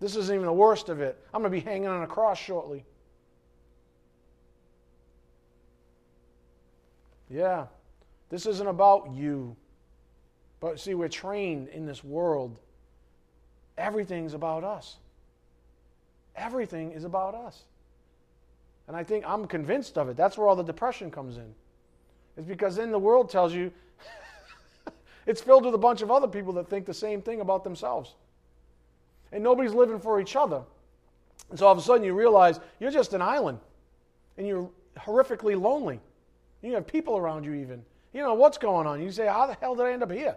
This isn't even the worst of it. I'm going to be hanging on a cross shortly. Yeah, this isn't about you. But see, we're trained in this world. Everything's about us. Everything is about us. And I think I'm convinced of it. That's where all the depression comes in. It's because then the world tells you it's filled with a bunch of other people that think the same thing about themselves. And nobody's living for each other. And so all of a sudden you realize you're just an island. And you're horrifically lonely. You have people around you even. You know what's going on. You say, how the hell did I end up here?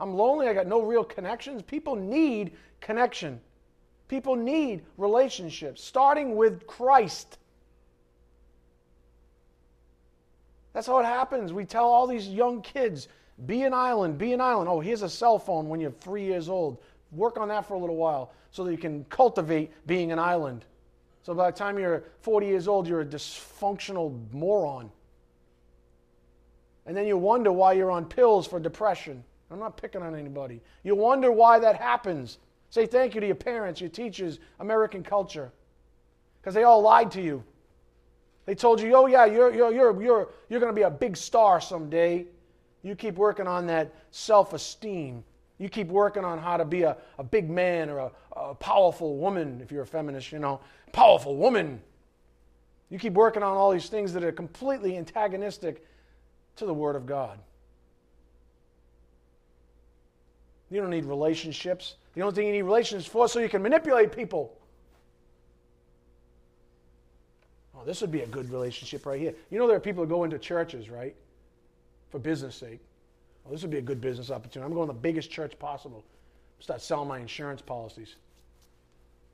I'm lonely. I got no real connections. People need connection. People need relationships, starting with Christ. That's how it happens. We tell all these young kids, be an island, be an island. Oh, here's a cell phone when you're 3 years old. Work on that for a little while so that you can cultivate being an island. So by the time you're 40 years old, you're a dysfunctional moron. And then you wonder why you're on pills for depression. I'm not picking on anybody. You wonder why that happens. Say thank you to your parents, your teachers, American culture. Because they all lied to you. They told you, oh yeah, you're going to be a big star someday. You keep working on that self-esteem. You keep working on how to be a big man or a powerful woman, if you're a feminist, you know. Powerful woman. You keep working on all these things that are completely antagonistic to the Word of God. You don't need relationships. The only thing you need relationships for is so you can manipulate people. Oh, this would be a good relationship right here. You know there are people who go into churches, right? For business sake. Oh, this would be a good business opportunity. I'm going to the biggest church possible. Start selling my insurance policies.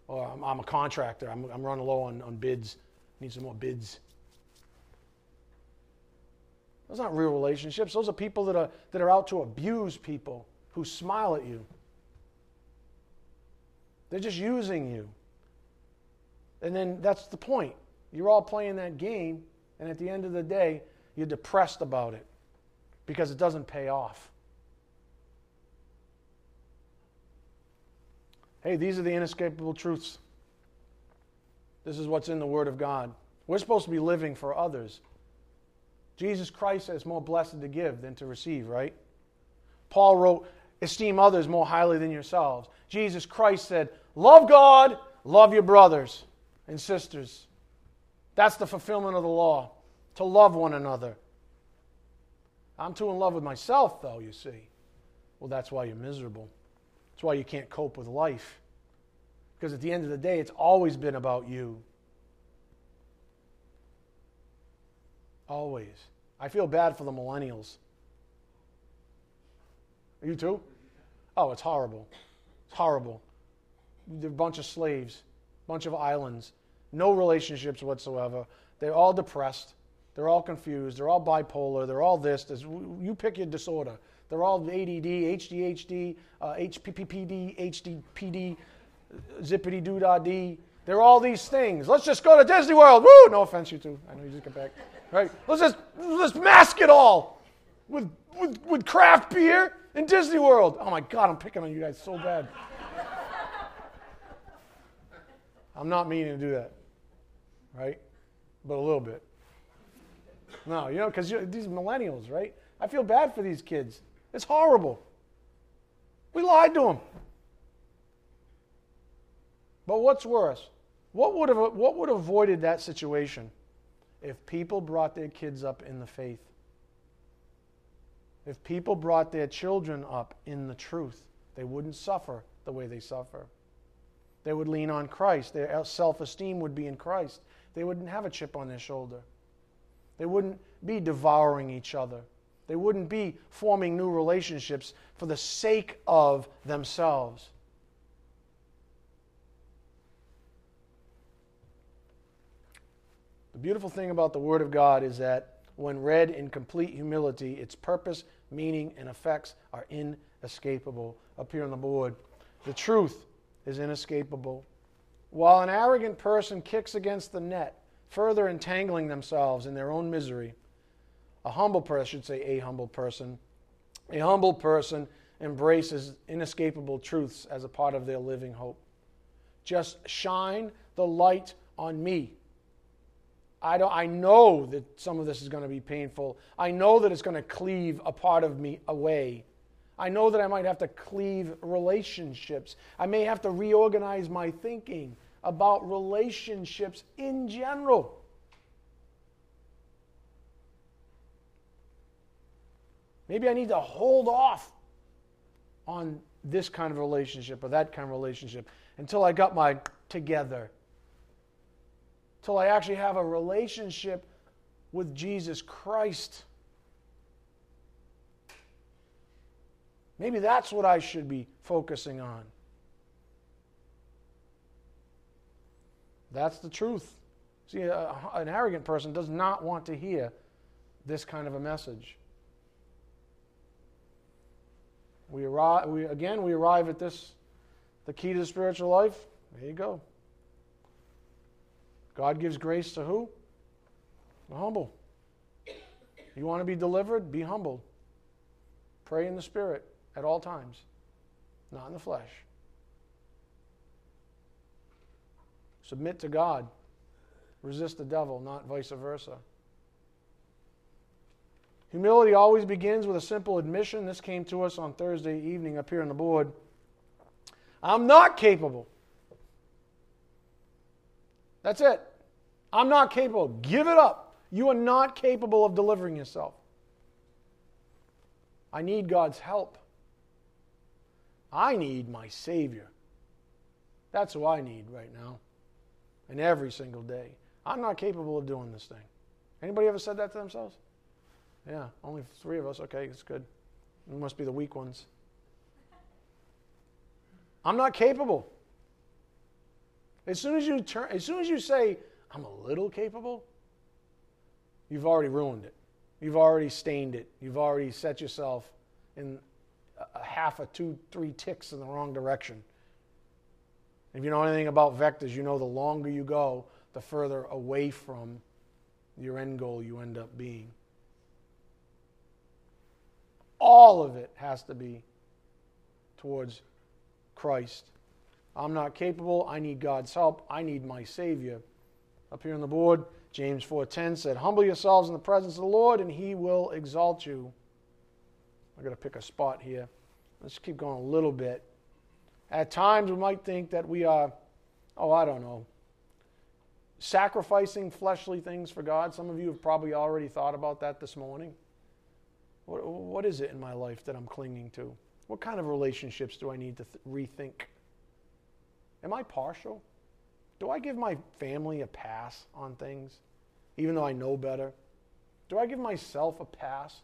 Or I'm a contractor. I'm running low on bids. Need some more bids. Those aren't real relationships. Those are people that are out to abuse people who smile at you. They're just using you. And then that's the point. You're all playing that game, and at the end of the day, you're depressed about it because it doesn't pay off. Hey, these are the inescapable truths. This is what's in the Word of God. We're supposed to be living for others. Jesus Christ says, more blessed to give than to receive, right? Paul wrote, esteem others more highly than yourselves. Jesus Christ said, love God, love your brothers and sisters. That's the fulfillment of the law, to love one another. I'm too in love with myself, though, you see. Well, that's why you're miserable. That's why you can't cope with life. Because at the end of the day, it's always been about you. Always. I feel bad for the millennials. You too? Oh, it's horrible. It's horrible. They're a bunch of slaves, bunch of islands, no relationships whatsoever. They're all depressed. They're all confused. They're all bipolar. They're all this. You pick your disorder. They're all ADD, HDHD, HPPPD, HDPD, zippity doo dah dee. They're all these things. Let's just go to Disney World. Woo! No offense, you two. I know you just got back. Right? Let's mask it all with craft beer in Disney World. Oh my God, I'm picking on you guys so bad. I'm not meaning to do that, right? But a little bit. No, you know, because these millennials, right? I feel bad for these kids. It's horrible. We lied to them. But what's worse? What would have avoided that situation if people brought their kids up in the faith? If people brought their children up in the truth, they wouldn't suffer the way they suffer. They would lean on Christ. Their self-esteem would be in Christ. They wouldn't have a chip on their shoulder. They wouldn't be devouring each other. They wouldn't be forming new relationships for the sake of themselves. The beautiful thing about the Word of God is that when read in complete humility, its purpose, meaning, and effects are inescapable. Up here on the board, the truth is inescapable. While an arrogant person kicks against the net, further entangling themselves in their own misery, a humble person embraces inescapable truths as a part of their living hope. Just shine the light on me. I know that some of this is going to be painful. I know that it's going to cleave a part of me away. I know that I might have to cleave relationships. I may have to reorganize my thinking about relationships in general. Maybe I need to hold off on this kind of relationship or that kind of relationship until I got my together. Till I actually have a relationship with Jesus Christ. Maybe that's what I should be focusing on. That's the truth. See, an arrogant person does not want to hear this kind of a message. We arrive at this, the key to the spiritual life. There you go. God gives grace to who? The humble. You want to be delivered? Be humbled. Pray in the Spirit at all times, not in the flesh. Submit to God. Resist the devil, not vice versa. Humility always begins with a simple admission. This came to us on Thursday evening up here on the board. I'm not capable. That's it. I'm not capable. Give it up. You are not capable of delivering yourself. I need God's help. I need my Savior. That's who I need right now and every single day. I'm not capable of doing this thing. Anybody ever said that to themselves? Yeah, only three of us. Okay, that's good. We must be the weak ones. I'm not capable. As soon as you say, I'm a little capable, you've already ruined it. You've already stained it. You've already set yourself in a half a 2-3 ticks in the wrong direction. If you know anything about vectors, you know the longer you go, the further away from your end goal you end up being. All of it has to be towards Christ. I'm not capable. I need God's help. I need my Savior. Up here on the board, James 4:10 said, humble yourselves in the presence of the Lord, and He will exalt you. I've got to pick a spot here. Let's keep going a little bit. At times, we might think that we are, sacrificing fleshly things for God. Some of you have probably already thought about that this morning. What is it in my life that I'm clinging to? What kind of relationships do I need to rethink? Am I partial? Do I give my family a pass on things, even though I know better? Do I give myself a pass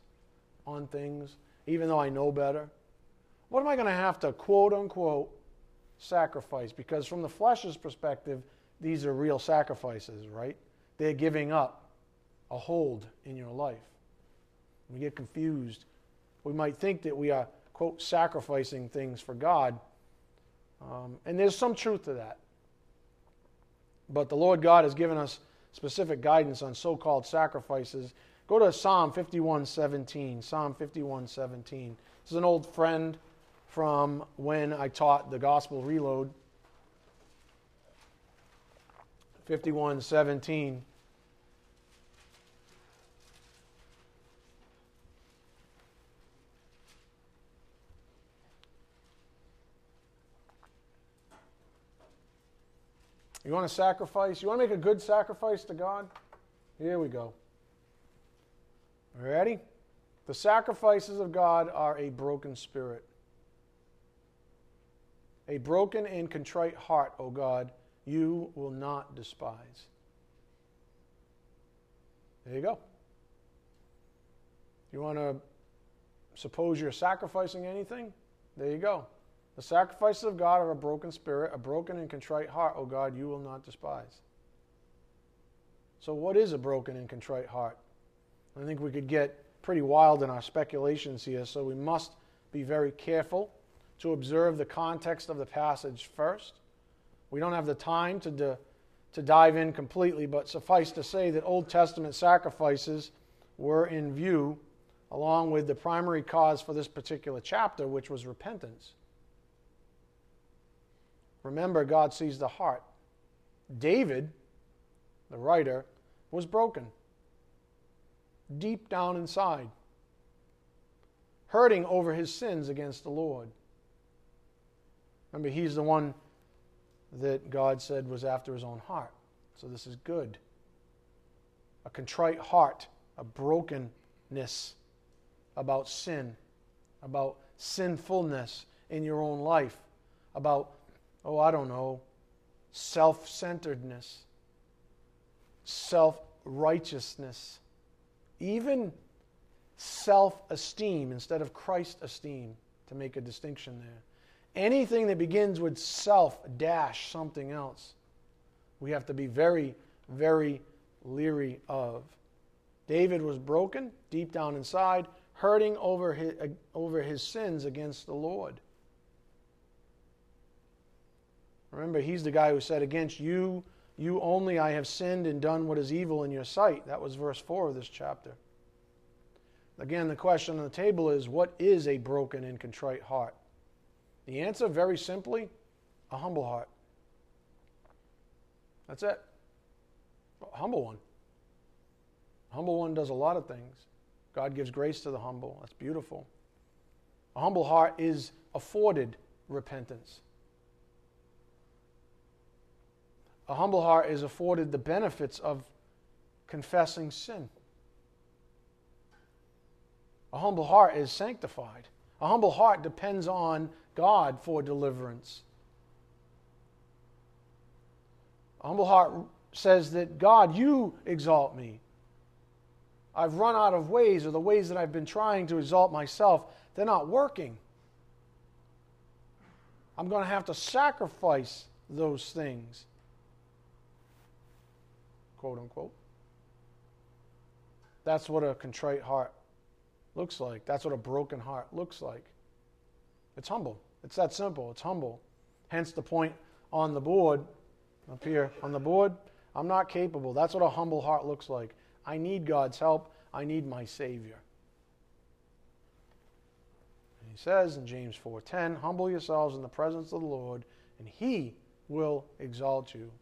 on things, even though I know better? What am I going to have to, quote unquote, sacrifice? Because from the flesh's perspective, these are real sacrifices, right? They're giving up a hold in your life. We get confused. We might think that we are, quote, sacrificing things for God. And there's some truth to that. But the Lord God has given us specific guidance on so-called sacrifices. Go to Psalm 51:17. Psalm 51:17. This is an old friend from when I taught the Gospel Reload. 51:17. You want to sacrifice? You want to make a good sacrifice to God? Here we go. Ready? The sacrifices of God are a broken spirit. A broken and contrite heart, O God, you will not despise. There you go. You want to suppose you're sacrificing anything? There you go. The sacrifices of God are a broken spirit, a broken and contrite heart, O God, you will not despise. So what is a broken and contrite heart? I think we could get pretty wild in our speculations here, so we must be very careful to observe the context of the passage first. We don't have the time to dive in completely, but suffice to say that Old Testament sacrifices were in view, along with the primary cause for this particular chapter, which was repentance. Remember, God sees the heart. David, the writer, was broken. Deep down inside. Hurting over his sins against the Lord. Remember, he's the one that God said was after his own heart. So this is good. A contrite heart, a brokenness about sin, about sinfulness in your own life, about self-centeredness, self-righteousness, even self-esteem instead of Christ-esteem, to make a distinction there. Anything that begins with self dash something else, we have to be very, very leery of. David was broken deep down inside, hurting over his sins against the Lord. Remember, he's the guy who said, against you only I have sinned and done what is evil in your sight. That was verse 4 of this chapter. Again, the question on the table is, what is a broken and contrite heart? The answer, very simply, a humble heart. That's it. A humble one. A humble one does a lot of things. God gives grace to the humble. That's beautiful. A humble heart is afforded repentance. A humble heart is afforded the benefits of confessing sin. A humble heart is sanctified. A humble heart depends on God for deliverance. A humble heart says that, God, you exalt me. I've run out of ways, or the ways that I've been trying to exalt myself, they're not working. I'm going to have to sacrifice those things. Quote unquote. That's what a contrite heart looks like. That's what a broken heart looks like. It's humble. It's that simple. It's humble. Hence the point on the board, up here on the board, I'm not capable. That's what a humble heart looks like. I need God's help. I need my Savior. And he says in James 4:10, humble yourselves in the presence of the Lord, and He will exalt you.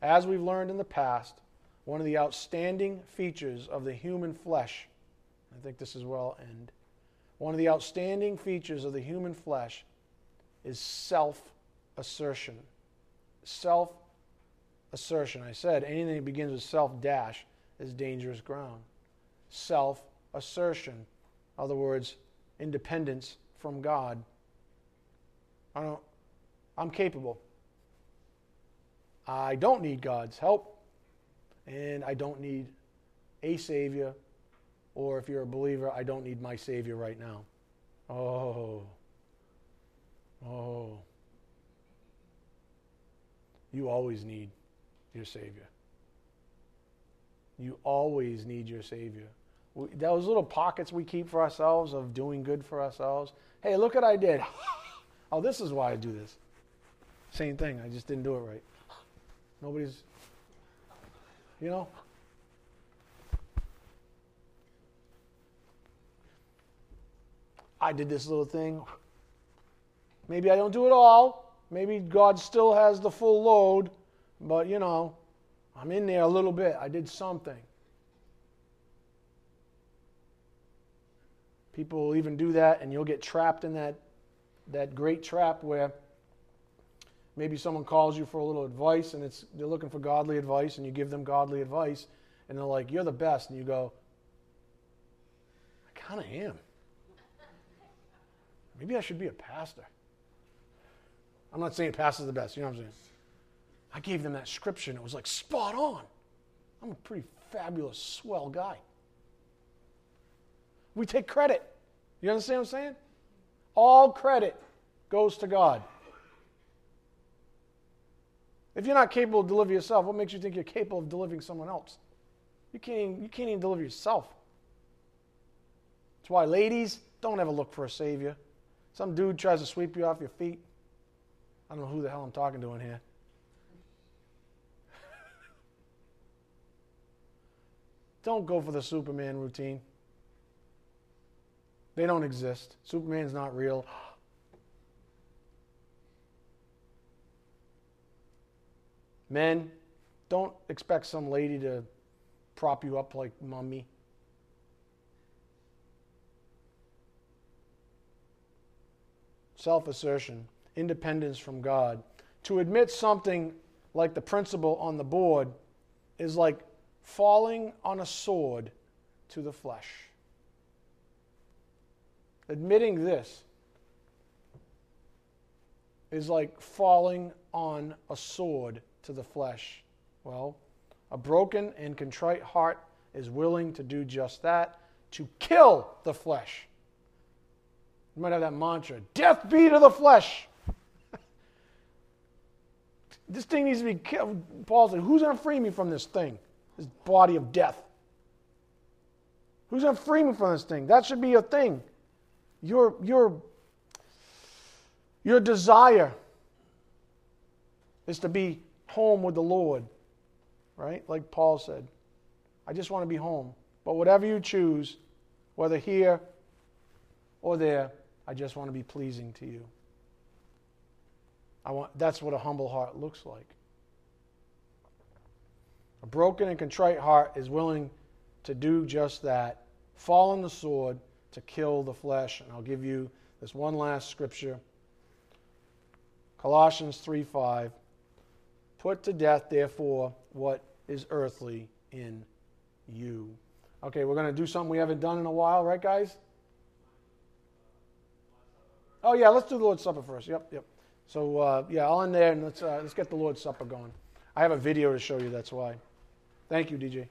As we've learned in the past, one of the outstanding features of the human flesh, I think this is where I'll end, one of the outstanding features of the human flesh is self-assertion. Self-assertion. I said anything that begins with self-dash is dangerous ground. Self-assertion. In other words, independence from God. I'm capable. I don't need God's help, and I don't need a Savior, or if you're a believer, I don't need my Savior right now. Oh. You always need your Savior. You always need your Savior. Those little pockets we keep for ourselves of doing good for ourselves. Hey, look what I did. Oh, this is why I do this. Same thing. I just didn't do it right. Nobody's, you know. I did this little thing. Maybe I don't do it all. Maybe God still has the full load. But, you know, I'm in there a little bit. I did something. People will even do that, and you'll get trapped in that great trap where maybe someone calls you for a little advice, and they're looking for godly advice, and you give them godly advice, and they're like, you're the best. And you go, I kind of am. Maybe I should be a pastor. I'm not saying pastor's the best. You know what I'm saying? I gave them that scripture, and it was like spot on. I'm a pretty fabulous, swell guy. We take credit. You understand what I'm saying? All credit goes to God. If you're not capable of delivering yourself, what makes you think you're capable of delivering someone else? You can't even deliver yourself. That's why, ladies, don't ever look for a savior. Some dude tries to sweep you off your feet. I don't know who the hell I'm talking to in here. Don't go for the Superman routine. They don't exist. Superman's not real. Men, don't expect some lady to prop you up like mommy. Self-assertion, independence from God. To admit something like the principle on the board is like falling on a sword to the flesh. Admitting this is like falling on a sword to the flesh. Well, a broken and contrite heart is willing to do just that, to kill the flesh. You might have that mantra, death be to the flesh. This thing needs to be killed. Paul said, who's going to free me from this thing, this body of death? Who's going to free me from this thing? That should be your thing. Your desire is to be home with the Lord, right? Like Paul said, I just want to be home. But whatever you choose, whether here or there, I just want to be pleasing to you. That's what a humble heart looks like. A broken and contrite heart is willing to do just that, fall on the sword to kill the flesh. And I'll give you this one last scripture. Colossians 3:5. Put to death, therefore, what is earthly in you. Okay, we're going to do something we haven't done in a while, right, guys? Oh, yeah, let's do the Lord's Supper first. Yep. So, I'll end there, and let's get the Lord's Supper going. I have a video to show you, that's why. Thank you, DJ.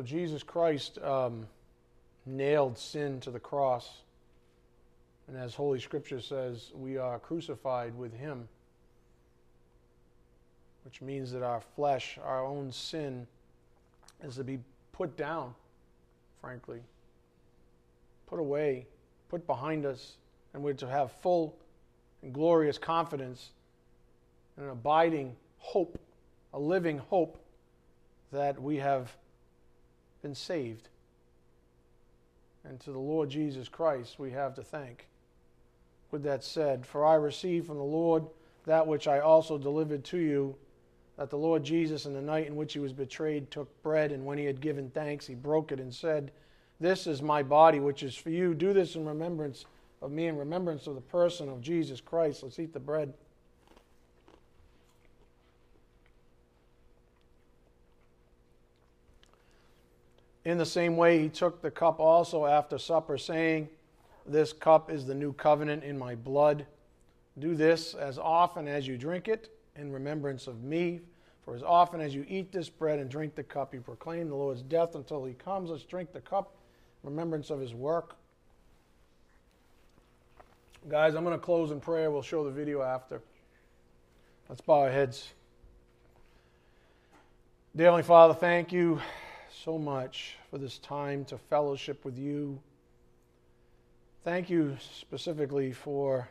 So Jesus Christ nailed sin to the cross. And as Holy Scripture says, we are crucified with him, which means that our flesh, our own sin, is to be put down, frankly, put away, put behind us, and we're to have full and glorious confidence and an abiding hope, a living hope that we have been saved. And to the Lord Jesus Christ we have to thank. With that said, for I received from the Lord that which I also delivered to you, that the Lord Jesus in the night in which he was betrayed took bread, and when he had given thanks, he broke it and said, "This is my body, which is for you. Do this in remembrance of me," in remembrance of the person of Jesus Christ. Let's eat the bread. In the same way, he took the cup also after supper, saying, "This cup is the new covenant in my blood. Do this as often as you drink it in remembrance of me. For as often as you eat this bread and drink the cup, you proclaim the Lord's death until he comes." Let's drink the cup in remembrance of his work. Guys, I'm going to close in prayer. We'll show the video after. Let's bow our heads. Dear Heavenly Father, thank you so much for this time to fellowship with you. Thank you specifically for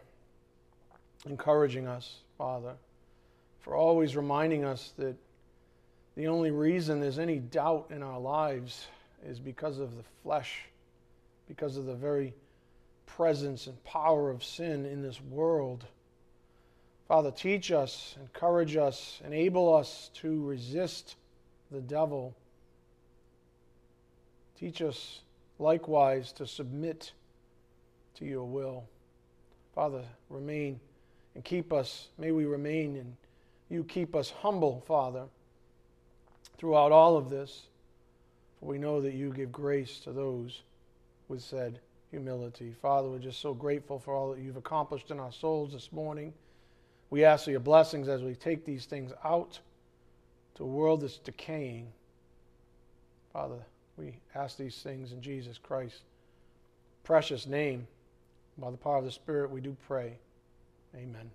encouraging us, Father, for always reminding us that the only reason there's any doubt in our lives is because of the flesh, because of the very presence and power of sin in this world. Father, teach us, encourage us, enable us to resist the devil. Teach us likewise to submit to your will. Father, remain and keep us. May we remain and you keep us humble, Father, throughout all of this. For we know that you give grace to those with said humility. Father, we're just so grateful for all that you've accomplished in our souls this morning. We ask for your blessings as we take these things out to a world that's decaying. Father, we ask these things in Jesus Christ's precious name. By the power of the Spirit, we do pray. Amen.